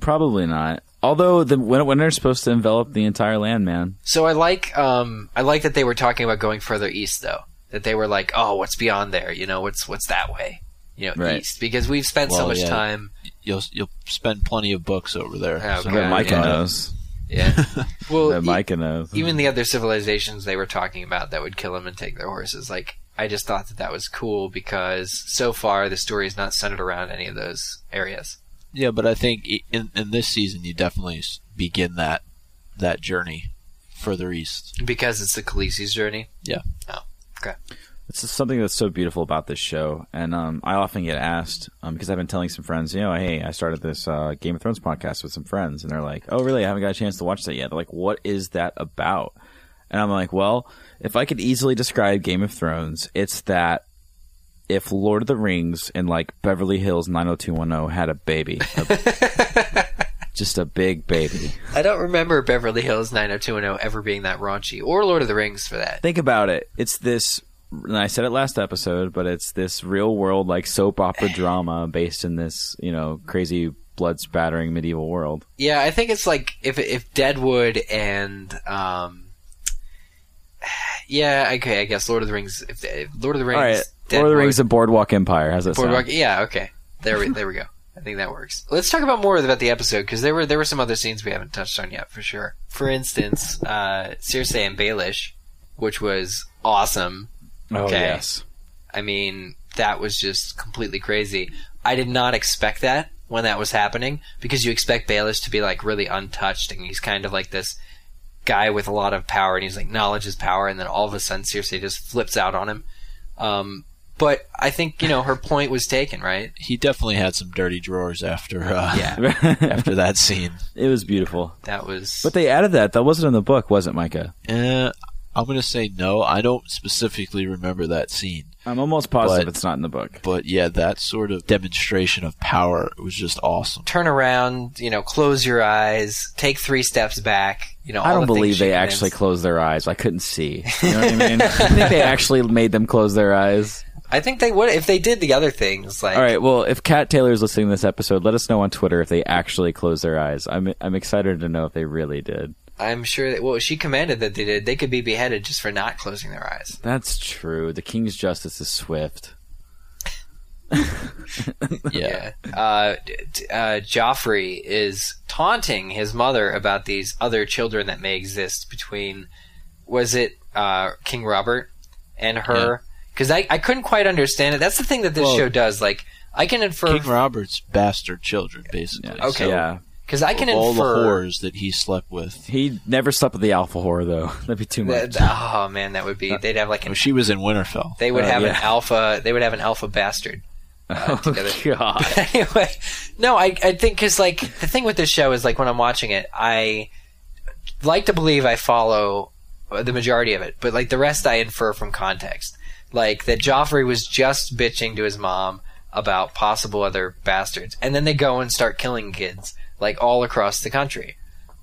Probably not. Although the winter's supposed to envelop the entire land, man. So I like that they were talking about going further east, though. That they were like, oh, what's beyond there? You know, what's that way? You know, right. East, because we've spent so much time. You'll spend plenty of books over there. Oh, so that Micah knows. Yeah. Well, that Micah knows. Even the other civilizations they were talking about that would kill them and take their horses. Like, I just thought that was cool because so far the story is not centered around any of those areas. Yeah, but I think in this season you definitely begin that journey further east. Because it's the Khaleesi's journey? Yeah. Oh, okay. It's just something that's so beautiful about this show, and I often get asked, because I've been telling some friends, you know, hey, I started this Game of Thrones podcast with some friends, and they're like, oh, really? I haven't got a chance to watch that yet. They're like, what is that about? And I'm like, well, if I could easily describe Game of Thrones, it's that if Lord of the Rings and like Beverly Hills 90210 had a baby. Just a big baby. I don't remember Beverly Hills 90210 ever being that raunchy, or Lord of the Rings for that. Think about it. It's this, and I said it last episode, but it's this real world like soap opera drama based in this, you know, crazy blood spattering medieval world. Yeah, I think it's like if Deadwood and yeah, okay, I guess Lord of the Rings. If Lord of the Rings, all right. Lord of the Rings and Boardwalk Empire. How's that sound? Yeah, okay. There we go. I think that works. Let's talk about more about the episode, because there were some other scenes we haven't touched on yet, for sure. For instance, Cersei and Baelish, which was awesome. Okay. Oh, yes. I mean, that was just completely crazy. I did not expect that when that was happening, because you expect Baelish to be like really untouched, and he's kind of like this guy with a lot of power, and he's like, knowledge is power, and then all of a sudden Cersei just flips out on him. But I think, you know, her point was taken, right? He definitely had some dirty drawers after after that scene. It was beautiful. That was... But they added that. That wasn't in the book, was it, Micah? I'm going to say no. I don't specifically remember that scene. I'm almost positive it's not in the book. But, yeah, that sort of demonstration of power was just awesome. Turn around, you know, close your eyes, take 3 steps back. You know, I don't believe they actually closed their eyes. I couldn't see. You know what I mean? I think they actually made them close their eyes. I think they would if they did the other things. Like, all right, well, if Kat Taylor's listening to this episode, let us know on Twitter if they actually closed their eyes. I'm excited to know if they really did. I'm sure that, well, she commanded that they did. They could be beheaded just for not closing their eyes. That's true. The king's justice is swift. Yeah. Joffrey is taunting his mother about these other children that may exist between, was it King Robert and her? Yeah. Because I couldn't quite understand it. That's the thing that this show does. Like, I can infer... King Robert's bastard children, basically. Yeah. Okay. So, yeah. Because I can infer... all the whores that he slept with. He never slept with the alpha whore, though. That'd be too much. Oh, man, that would be... They'd have like an... Well, she was in Winterfell. They would have an alpha... They would have an alpha bastard together. Oh, God. But anyway, no, I think... Because, like, the thing with this show is, like, when I'm watching it, I like to believe I follow the majority of it. But, like, the rest I infer from context. Like, that Joffrey was just bitching to his mom about possible other bastards. And then they go and start killing kids, like, all across the country.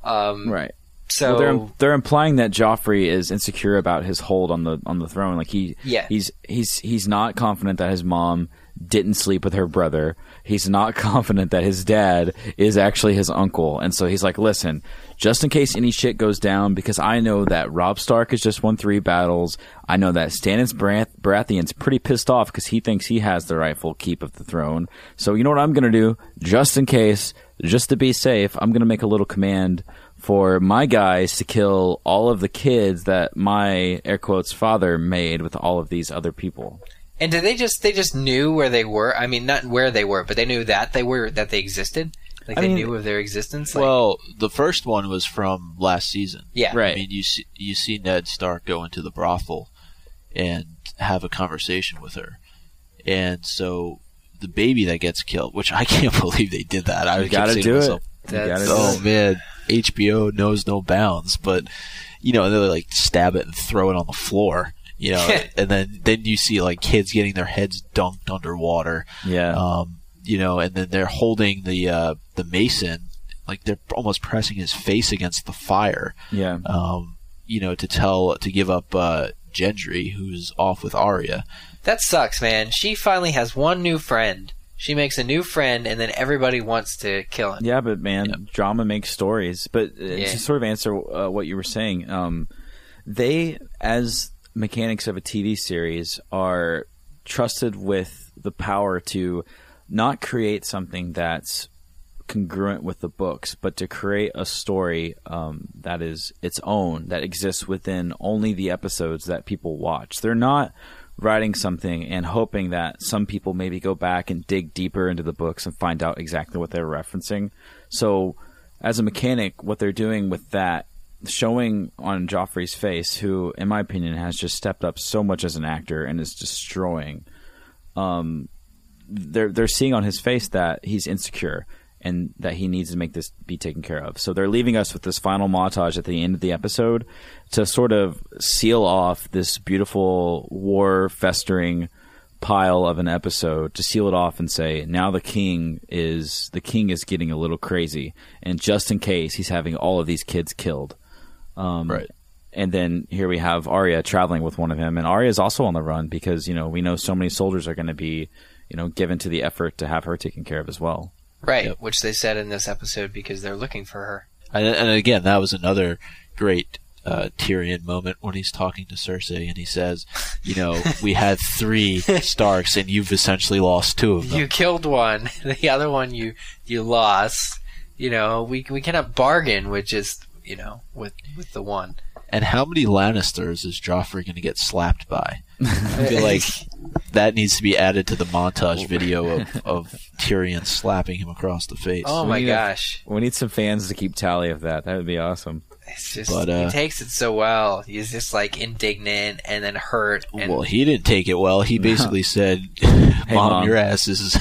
Right. So well, they're implying that Joffrey is insecure about his hold on the throne. Like, he's not confident that his mom didn't sleep with her brother. He's not confident that his dad is actually his uncle. And so he's like, listen, just in case any shit goes down, because I know that Robb Stark has just won 3 battles. I know that Stannis Baratheon's pretty pissed off because he thinks he has the rightful keep of the throne. So you know what I'm going to do? Just in case, just to be safe, I'm going to make a little command for my guys to kill all of the kids that my, air quotes, father made with all of these other people. And did they just knew where they were? I mean, not where they were, but they knew that they existed? Like, knew of their existence? Like, well, the first one was from last season. Yeah. Right. I mean, you see Ned Stark go into the brothel and have a conversation with her. And so the baby that gets killed, which I can't believe they did that. I got to do it. Oh, man. HBO knows no bounds. But, you know, they like stab it and throw it on the floor. You know, and then you see like kids getting their heads dunked underwater. Yeah. You know, and then they're holding the mason, like they're almost pressing his face against the fire. Yeah. You know, to give up Gendry, who's off with Arya. That sucks, man. She finally has one new friend. She makes a new friend, and then everybody wants to kill him. Yeah, but man, drama makes stories. But to sort of answer what you were saying, they as mechanics of a TV series are trusted with the power to not create something that's congruent with the books, but to create a story that is its own, that exists within only the episodes that people watch. They're not writing something and hoping that some people maybe go back and dig deeper into the books and find out exactly what they're referencing. So as a mechanic, what they're doing with that, showing on Joffrey's face, who, in my opinion, has just stepped up so much as an actor and is destroying, they're seeing on his face that he's insecure. and that he needs to make this be taken care of. So they're leaving us with this final montage at the end of the episode to sort of seal off this beautiful war festering pile of an episode, to seal it off and say, now the king is getting a little crazy, and just in case, he's having all of these kids killed. Right. And then here we have Arya traveling with one of him, and Arya is also on the run because, you know, we know so many soldiers are going to be, you know, given to the effort to have her taken care of as well. Right, yep. Which they said in this episode because they're looking for her. And again, that was another great Tyrion moment when he's talking to Cersei and he says, you know, we had 3 Starks and you've essentially lost 2 of them. You killed one. The other one you lost. You know, we cannot bargain with just, you know, with the one. And how many Lannisters is Joffrey going to get slapped by? I feel like that needs to be added to the montage video of Tyrion slapping him across the face. Oh my gosh. We need some fans to keep tally of that. That would be awesome. It's just, he takes it so well. He's just like indignant and then hurt. And, well, he didn't take it well. He basically said, Mom, your ass is...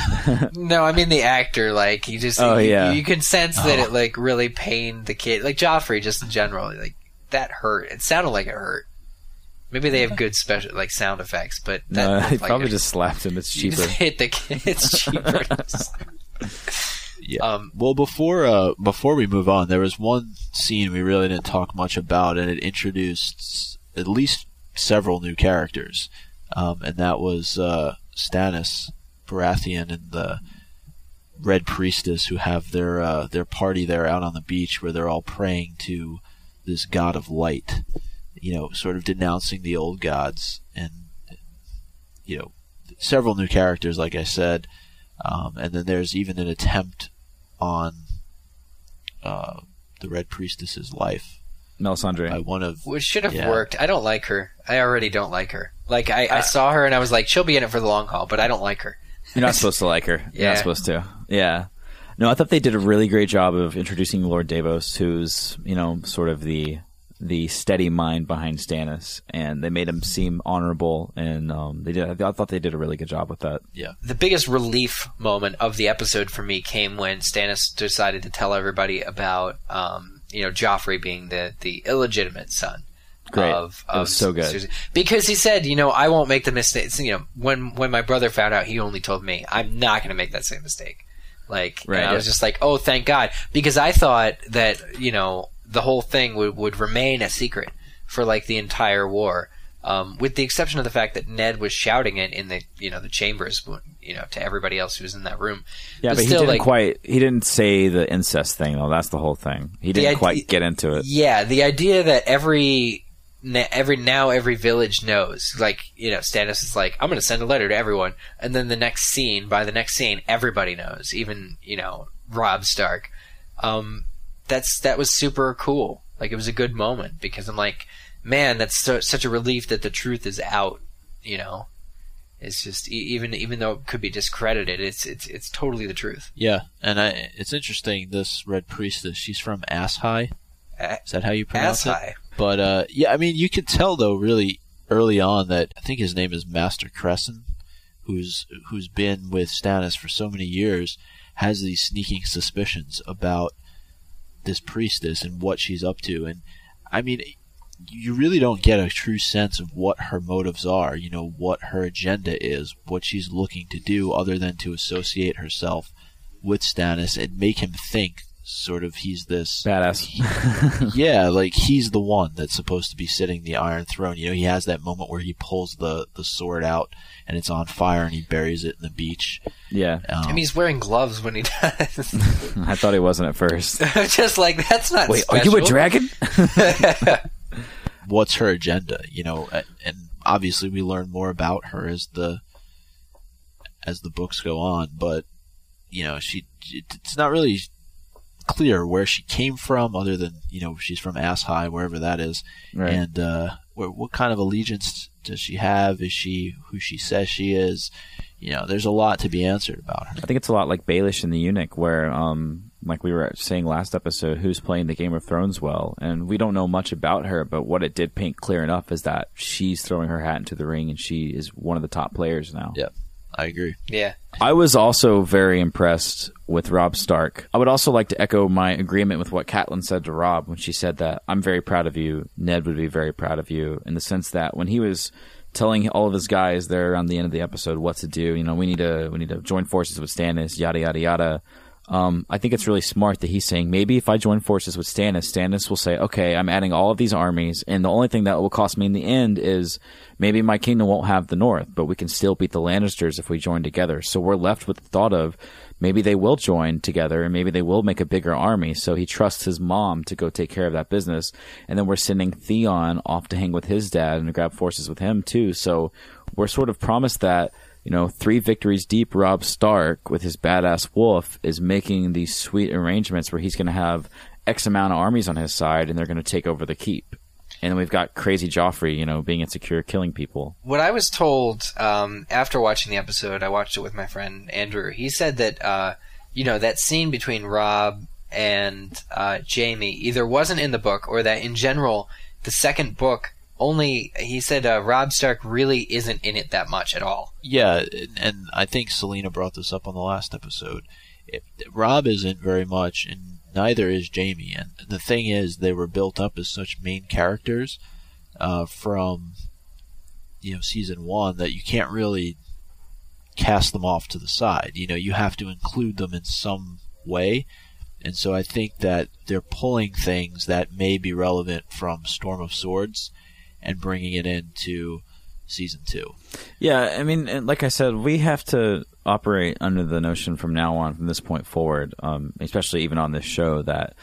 No, I mean the actor. Like, he just... Oh, yeah. You can sense that it like really pained the kid. Like Joffrey, just in general, like, that hurt. It sounded like it hurt. Maybe they have good special like sound effects, but that they like probably just slapped him. It's cheaper. Hit the kid. It's cheaper. Yeah. Well, before we move on, there was one scene we really didn't talk much about, and it introduced at least several new characters, and that was Stannis Baratheon and the Red Priestess, who have their party there out on the beach where they're all praying to this god of light, you know, sort of denouncing the old gods, and, you know, several new characters, like I said, and then there's even an attempt on the Red Priestess's life. Melisandre. Which should have worked. I don't like her. I already don't like her. Like, I saw her and I was like, she'll be in it for the long haul, but I don't like her. You're not supposed to like her. You're not supposed to. Yeah. No, I thought they did a really great job of introducing Lord Davos, who's, you know, sort of the steady mind behind Stannis, and they made him seem honorable, and I thought they did a really good job with that. Yeah. The biggest relief moment of the episode for me came when Stannis decided to tell everybody about, you know, Joffrey being the illegitimate son. Great. It was so good. Cersei. Because he said, you know, I won't make the mistakes. You know, when my brother found out, he only told me, I'm not going to make that same mistake. Like, right, and I was just like, oh, thank God. Because I thought that, you know, the whole thing would remain a secret for, like, the entire war. With the exception of the fact that Ned was shouting it in the, you know, the chambers, you know, to everybody else who was in that room. Yeah, but still, he didn't say the incest thing, though. That's the whole thing. He didn't quite get into it. Yeah, the idea that every village knows, like, you know, Stannis is like, I'm going to send a letter to everyone, and then by the next scene everybody knows, even, you know, Robb Stark. That was super cool. Like, it was a good moment because I'm like, man, that's such a relief that the truth is out, you know. It's just, even though it could be discredited, it's totally the truth. Yeah, and it's interesting, this Red Priestess, she's from Asshai. Is that how you pronounce it? But, yeah, I mean, you could tell, though, really early on that I think his name is Master Crescent, who's been with Stannis for so many years, has these sneaking suspicions about this priestess and what she's up to. And, I mean, you really don't get a true sense of what her motives are, you know, what her agenda is, what she's looking to do other than to associate herself with Stannis and make him think sort of he's this badass. Yeah, like, he's the one that's supposed to be sitting the Iron Throne. You know, he has that moment where he pulls the sword out and it's on fire and he buries it in the beach. Yeah. I mean, he's wearing gloves when he does. I thought he wasn't at first. Just like, that's not Wait, special. Are you a dragon? What's her agenda, you know? And obviously we learn more about her as the books go on, but, you know, it's not really clear where she came from, other than, you know, she's from Asshai, wherever that is, right. And what kind of allegiance does she have? Is she who she says she is? You know, there's a lot to be answered about her. I think it's a lot like Baelish and the Eunuch, where, like we were saying last episode, who's playing the Game of Thrones well, and we don't know much about her, but what it did paint clear enough is that she's throwing her hat into the ring, and she is one of the top players now. Yep. I agree. Yeah. I was also very impressed with Robb Stark. I would also like to echo my agreement with what Catelyn said to Robb when she said that I'm very proud of you. Ned would be very proud of you, in the sense that when he was telling all of his guys there around the end of the episode what to do, you know, we need to join forces with Stannis, yada, yada, yada. I think it's really smart that he's saying, maybe if I join forces with Stannis, Stannis will say, okay, I'm adding all of these armies, and the only thing that will cost me in the end is maybe my kingdom won't have the north, but we can still beat the Lannisters if we join together. So we're left with the thought of maybe they will join together, and maybe they will make a bigger army. So he trusts his mom to go take care of that business. And then we're sending Theon off to hang with his dad and grab forces with him too. So we're sort of promised that, you know, 3 victories deep, Robb Stark, with his badass wolf, is making these sweet arrangements where he's going to have X amount of armies on his side, and they're going to take over the keep. And then we've got crazy Joffrey, you know, being insecure, killing people. What I was told after watching the episode, I watched it with my friend Andrew, he said that, you know, that scene between Robb and Jaime either wasn't in the book, or that in general, the second book, only, he said, Robb Stark really isn't in it that much at all. Yeah, and I think Selena brought this up on the last episode. Robb isn't very much, and neither is Jaime. And the thing is, they were built up as such main characters from, you know, season 1 that you can't really cast them off to the side. You know, you have to include them in some way. And so I think that they're pulling things that may be relevant from Storm of Swords and bringing it into season 2. Yeah, I mean, like I said, we have to operate under the notion from now on, from this point forward, especially even on this show, that,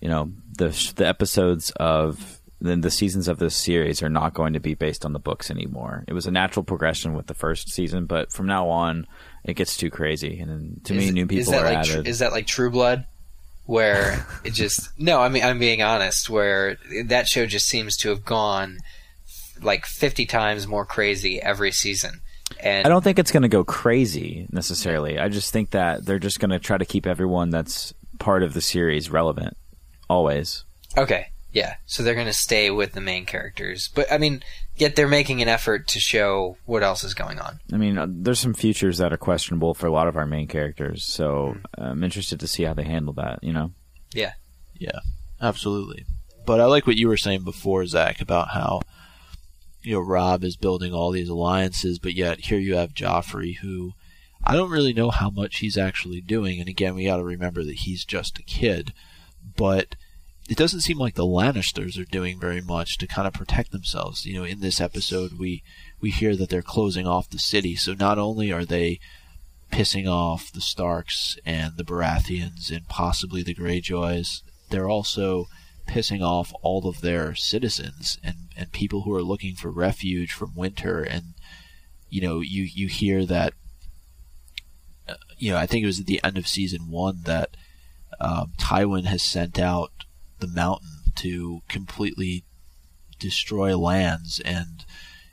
you know, the episodes of the seasons of this series are not going to be based on the books anymore. It was a natural progression with the first season, but from now on, it gets too crazy, and to me, new people are added. Is that like True Blood? Where it just no, I mean, I'm being honest. Where that show just seems to have gone like 50 times more crazy every season. And I don't think it's going to go crazy necessarily. I just think that they're just going to try to keep everyone that's part of the series relevant always. Okay. Yeah. So they're going to stay with the main characters. But I mean, yet they're making an effort to show what else is going on. I mean, there's some futures that are questionable for a lot of our main characters. So I'm interested to see how they handle that, you know? Yeah. Yeah, absolutely. But I like what you were saying before, Zach, about how, you know, Robb is building all these alliances, but yet here you have Joffrey, who I don't really know how much he's actually doing. And again, we got to remember that he's just a kid, but it doesn't seem like the Lannisters are doing very much to kind of protect themselves. You know, in this episode, we hear that they're closing off the city. So not only are they pissing off the Starks and the Baratheons and possibly the Greyjoys, they're also pissing off all of their citizens and people who are looking for refuge from winter. And, you know, you hear that, you know, I think it was at the end of season 1 that Tywin has sent out the Mountain to completely destroy lands and,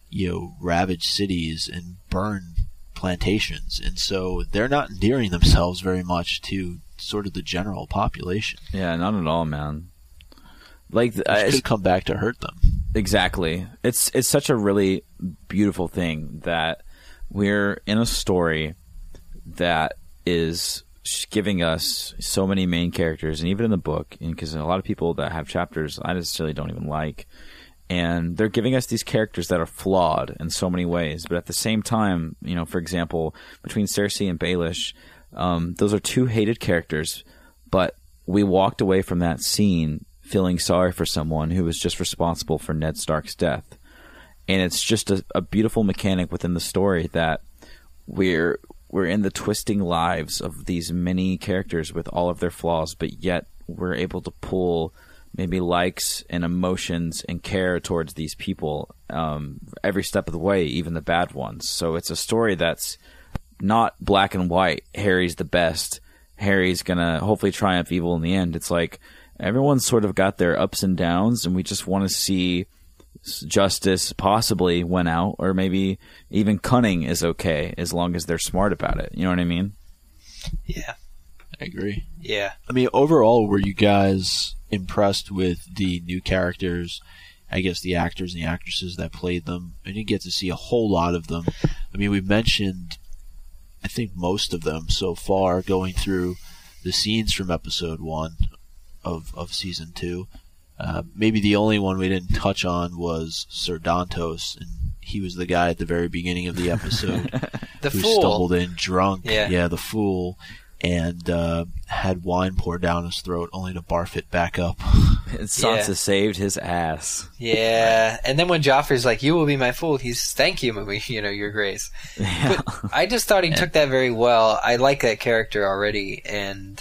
you know, ravage cities and burn plantations. And so they're not endearing themselves very much to sort of the general population. Yeah, not at all, man. Like, it could come back to hurt them. Exactly. It's such a really beautiful thing that we're in a story that is giving us so many main characters, and even in the book, because a lot of people that have chapters I necessarily don't even like, and they're giving us these characters that are flawed in so many ways. But at the same time, you know, for example, between Cersei and Baelish, those are 2 hated characters, but we walked away from that scene feeling sorry for someone who was just responsible for Ned Stark's death. And it's just a beautiful mechanic within the story that we're in the twisting lives of these many characters with all of their flaws, but yet we're able to pull maybe likes and emotions and care towards these people every step of the way, even the bad ones. So it's a story that's not black and white. Harry's the best. Harry's going to hopefully triumph evil in the end. It's like, everyone's sort of got their ups and downs, and we just want to see justice possibly win out, or maybe even cunning is okay as long as they're smart about it. You know what I mean? Yeah. I agree. Yeah. I mean, overall, were you guys impressed with the new characters, I guess the actors and the actresses that played them? And you get to see a whole lot of them. I mean, we mentioned I think most of them so far, going through the scenes from episode one of season two. Maybe the only one we didn't touch on was Ser Dantos, and he was the guy at the very beginning of the episode who stumbled in drunk. Yeah, the fool, and had wine poured down his throat only to barf it back up. And Sansa saved his ass. Yeah, and then when Joffrey's like, "You will be my fool," he's, "Thank you, your grace." Yeah. But I just thought he took that very well. I like that character already, and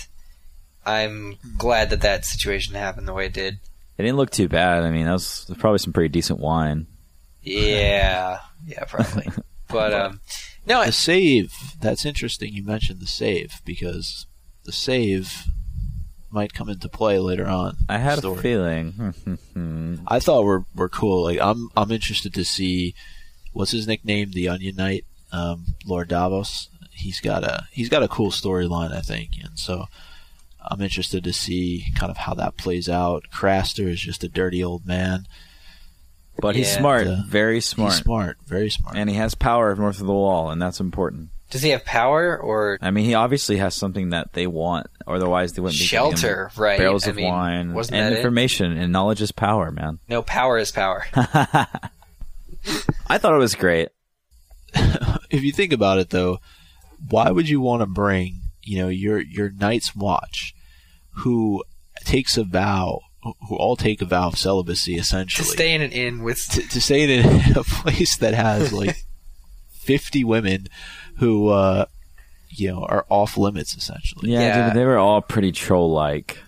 I'm glad that that situation happened the way it did. It didn't look too bad. I mean, that was probably some pretty decent wine. Yeah, probably. But no, the save. That's interesting. You mentioned the save, because the save might come into play later on. I had a feeling. I thought we're cool. Like I'm interested to see what's his nickname, the Onion Knight, Lord Davos. He's got a cool storyline, I think, and so I'm interested to see kind of how that plays out. Craster is just a dirty old man. But he's smart, very smart. He's smart, very smart. And he has power north of the wall, and that's important. Does he have power, or... I mean, he obviously has something that they want, otherwise they wouldn't be... Shelter, right. Barrels of wine, and information, and knowledge is power, man. No, power is power. I thought it was great. If you think about it, though, why would you want to bring, your Night's Watch, who takes a vow... who all take a vow of celibacy, essentially. To stay in an inn with... to stay in a place that has, 50 women who, are off limits, essentially. Yeah. Dude, they were all pretty troll-like,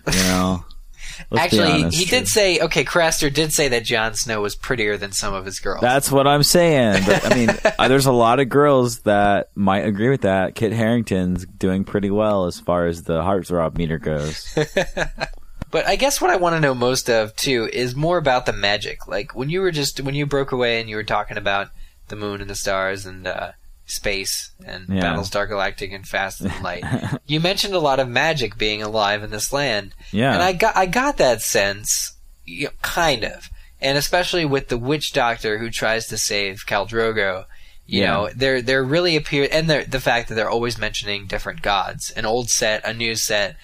Actually, he did say... Okay, Craster did say that Jon Snow was prettier than some of his girls. That's what I'm saying. But, I mean, there's a lot of girls that might agree with that. Kit Harington's doing pretty well as far as the heartthrob meter goes. But I guess what I want to know most of, too, is more about the magic. Like, when you broke away and you were talking about the moon and the stars and space and Battlestar Galactic and Fast and Light, you mentioned a lot of magic being alive in this land. Yeah. And I got that sense, kind of. And especially with the witch doctor who tries to save Khal Drogo, they're really appearing... And the fact that they're always mentioning different gods, an old set, a new set,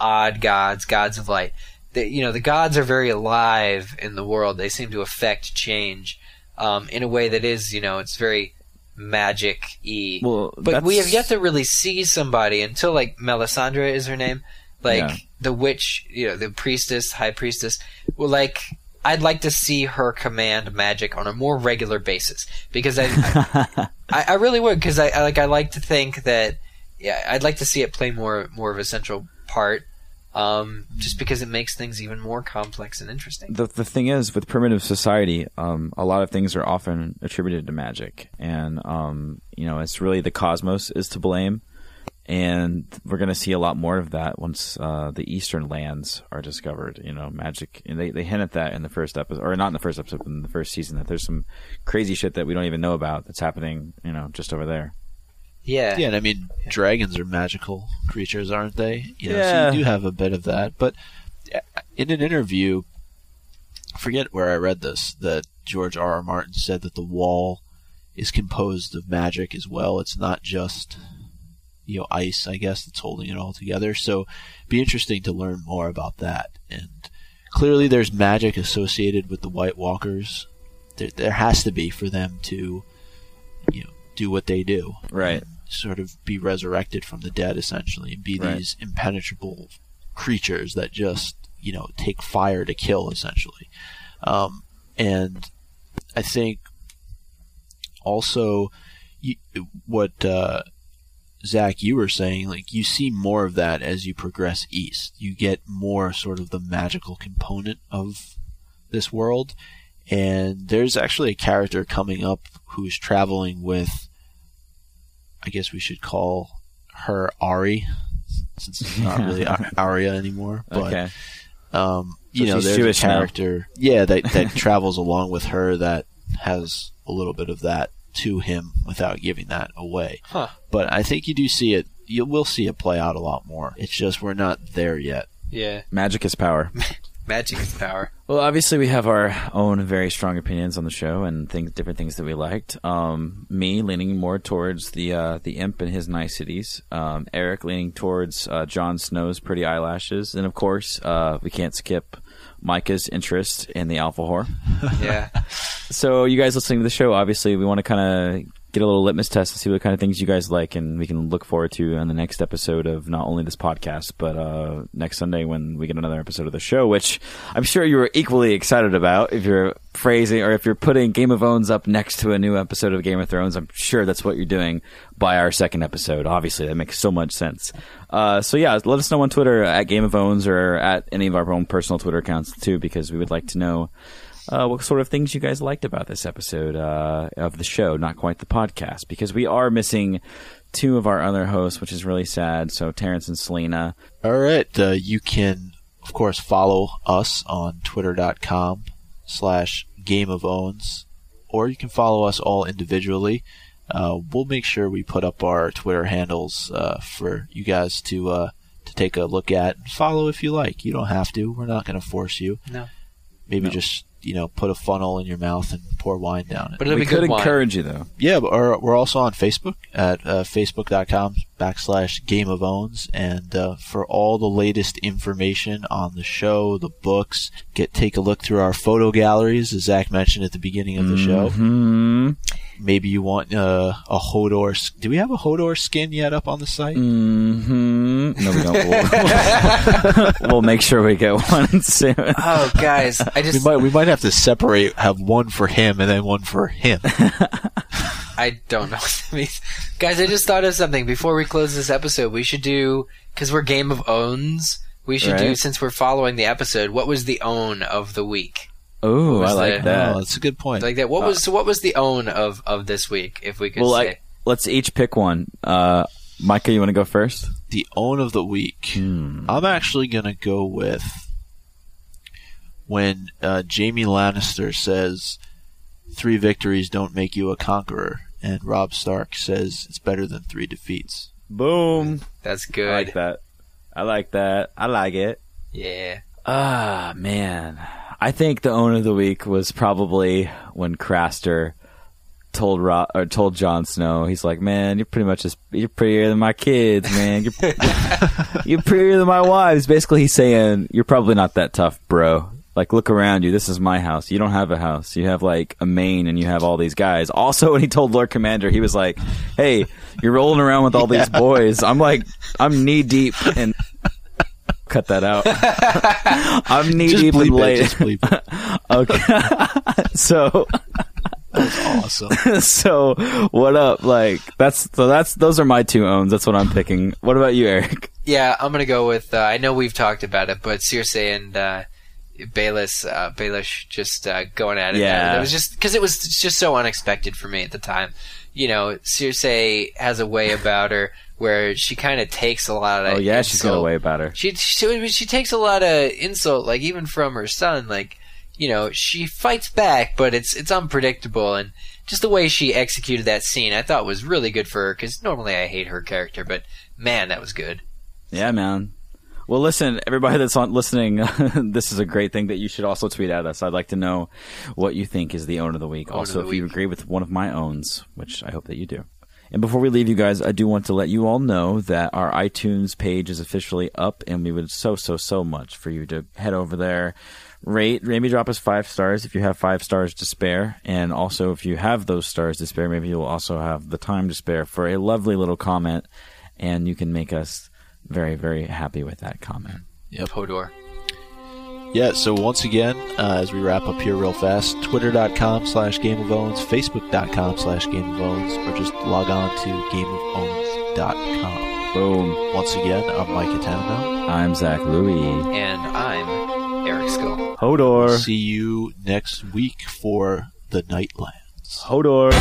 odd gods, gods of light. The gods are very alive in the world. They seem to affect change in a way that is, it's very magic-y. Well, but we have yet to really see somebody until, Melisandre is her name. The witch, the priestess, high priestess. Well, I'd like to see her command magic on a more regular basis. Because I really would, because I like to think that... Yeah, I'd like to see it play more of a central part, just because it makes things even more complex and interesting. The thing is, with primitive society, a lot of things are often attributed to magic, and it's really the cosmos is to blame, and we're going to see a lot more of that once the Eastern lands are discovered. Magic, and they hint at that in the first episode, or not in the first episode, but in the first season, that there's some crazy shit that we don't even know about that's happening, just over there. Yeah. Yeah, and I mean, dragons are magical creatures, aren't they? So you do have a bit of that. But in an interview, I forget where I read this, that George R.R. Martin said that the wall is composed of magic as well. It's not just, ice, I guess, that's holding it all together. So it'd be interesting to learn more about that. And clearly there's magic associated with the White Walkers. There has to be for them to, do what they do. Right. Sort of be resurrected from the dead, essentially, and be these impenetrable creatures that just, take fire to kill, essentially. And I think also what, Zach, you were saying, you see more of that as you progress east. You get more sort of the magical component of this world. And there's actually a character coming up who's traveling with, I guess we should call her Ari, since it's not really Arya anymore. But, okay. There's Jewish a character now. Yeah, that travels along with her that has a little bit of that to him without giving that away. Huh. But I think you do see it. You will see it play out a lot more. It's just we're not there yet. Yeah. Magic is power. Magic is power. Well, obviously we have our own very strong opinions on the show and different things that we liked. Me leaning more towards the imp and his niceties. Eric leaning towards Jon Snow's pretty eyelashes. And, of course, we can't skip Micah's interest in the alpha whore. Yeah. So you guys listening to the show, obviously, we want to kind of get a little litmus test to see what kind of things you guys like and we can look forward to on the next episode of not only this podcast, but next Sunday when we get another episode of the show, which I'm sure you were equally excited about if you're phrasing or if you're putting Game of Owns up next to a new episode of Game of Thrones. I'm sure that's what you're doing by our second episode. Obviously, that makes so much sense. So yeah, let us know on Twitter at Game of Owns or at any of our own personal Twitter accounts too, because we would like to know what sort of things you guys liked about this episode of the show, not quite the podcast, because we are missing two of our other hosts, which is really sad. So Terrence and Selena. All right. You can, of course, follow us on twitter.com/Game of Owns, or you can follow us all individually. We'll make sure we put up our Twitter handles for you guys to take a look at and follow if you like. You don't have to. We're not going to force you. No. Maybe just, you know, put a funnel in your mouth and pour wine down it. But it'll be good wine. We could encourage you, though. Yeah, but we're also on Facebook at facebook.com/Game of Owns. And for all the latest information on the show, the books, take a look through our photo galleries, as Zach mentioned at the beginning of the show. Maybe you want a Hodor. Do we have a Hodor skin yet up on the site? No, we don't. We'll make sure we get one soon. Oh, guys, we might have to separate. Have one for him and then one for him. I don't know what that means, guys. I just thought of something before we close this episode. We should do, because we're Game of Owns. We should do, since we're following the episode, what was the own of the week? Oh, I like that. Oh, that's a good point. Like that. What was the own of this week? If we could say, let's each pick one. Micah, you want to go first? The own of the week. I'm actually gonna go with when Jaime Lannister says, "3 victories don't make you a conqueror," and Robb Stark says, "It's better than 3 defeats." Boom. That's good. I like that. I like that. I like it. Yeah. Ah, man. I think the own of the week was probably when Craster told Jon Snow, he's like, "Man, you're prettier than my kids, man. You're prettier than my wives." Basically, he's saying, "You're probably not that tough, bro. Like, look around you. This is my house. You don't have a house. You have like a mane, and you have all these guys." Also, when he told Lord Commander, he was like, "Hey, you're rolling around with all these boys. I'm knee deep in." Cut that out. I'm knee deep in late. Okay. So that's awesome. So what up? Like those are my 2 owns. That's what I'm picking. What about you, Eric? Yeah, I'm gonna go with. I know we've talked about it, but Cersei and Baelish just going at it. Yeah, that was just because it was just so unexpected for me at the time. You know, Cersei has a way about her where she kind of takes a lot of insult. She's got a way about her. She takes a lot of insult, like even from her son. Like, you know, she fights back, but it's unpredictable. And just the way she executed that scene, I thought was really good for her, because normally I hate her character, but man, that was good. Yeah, man. Well, listen, everybody that's listening, this is a great thing that you should also tweet at us. I'd like to know what you think is the own of the week. Also, if you agree with one of my owns, which I hope that you do. And before we leave you guys, I do want to let you all know that our iTunes page is officially up, and we would so much for you to head over there. Rate, maybe drop us 5 stars if you have 5 stars to spare. And also, if you have those stars to spare, maybe you'll also have the time to spare for a lovely little comment, and you can make us very, very happy with that comment. Yep. Hodor. Yeah, so once again, as we wrap up here real fast, twitter.com/Game of Owns, facebook.com/Game of Owns, or just log on to GameofOwns.com. Boom. Once again, I'm Mike Atano. I'm Zach Louie. And I'm Eric Skull. Hodor. We'll see you next week for the Nightlands. Hodor.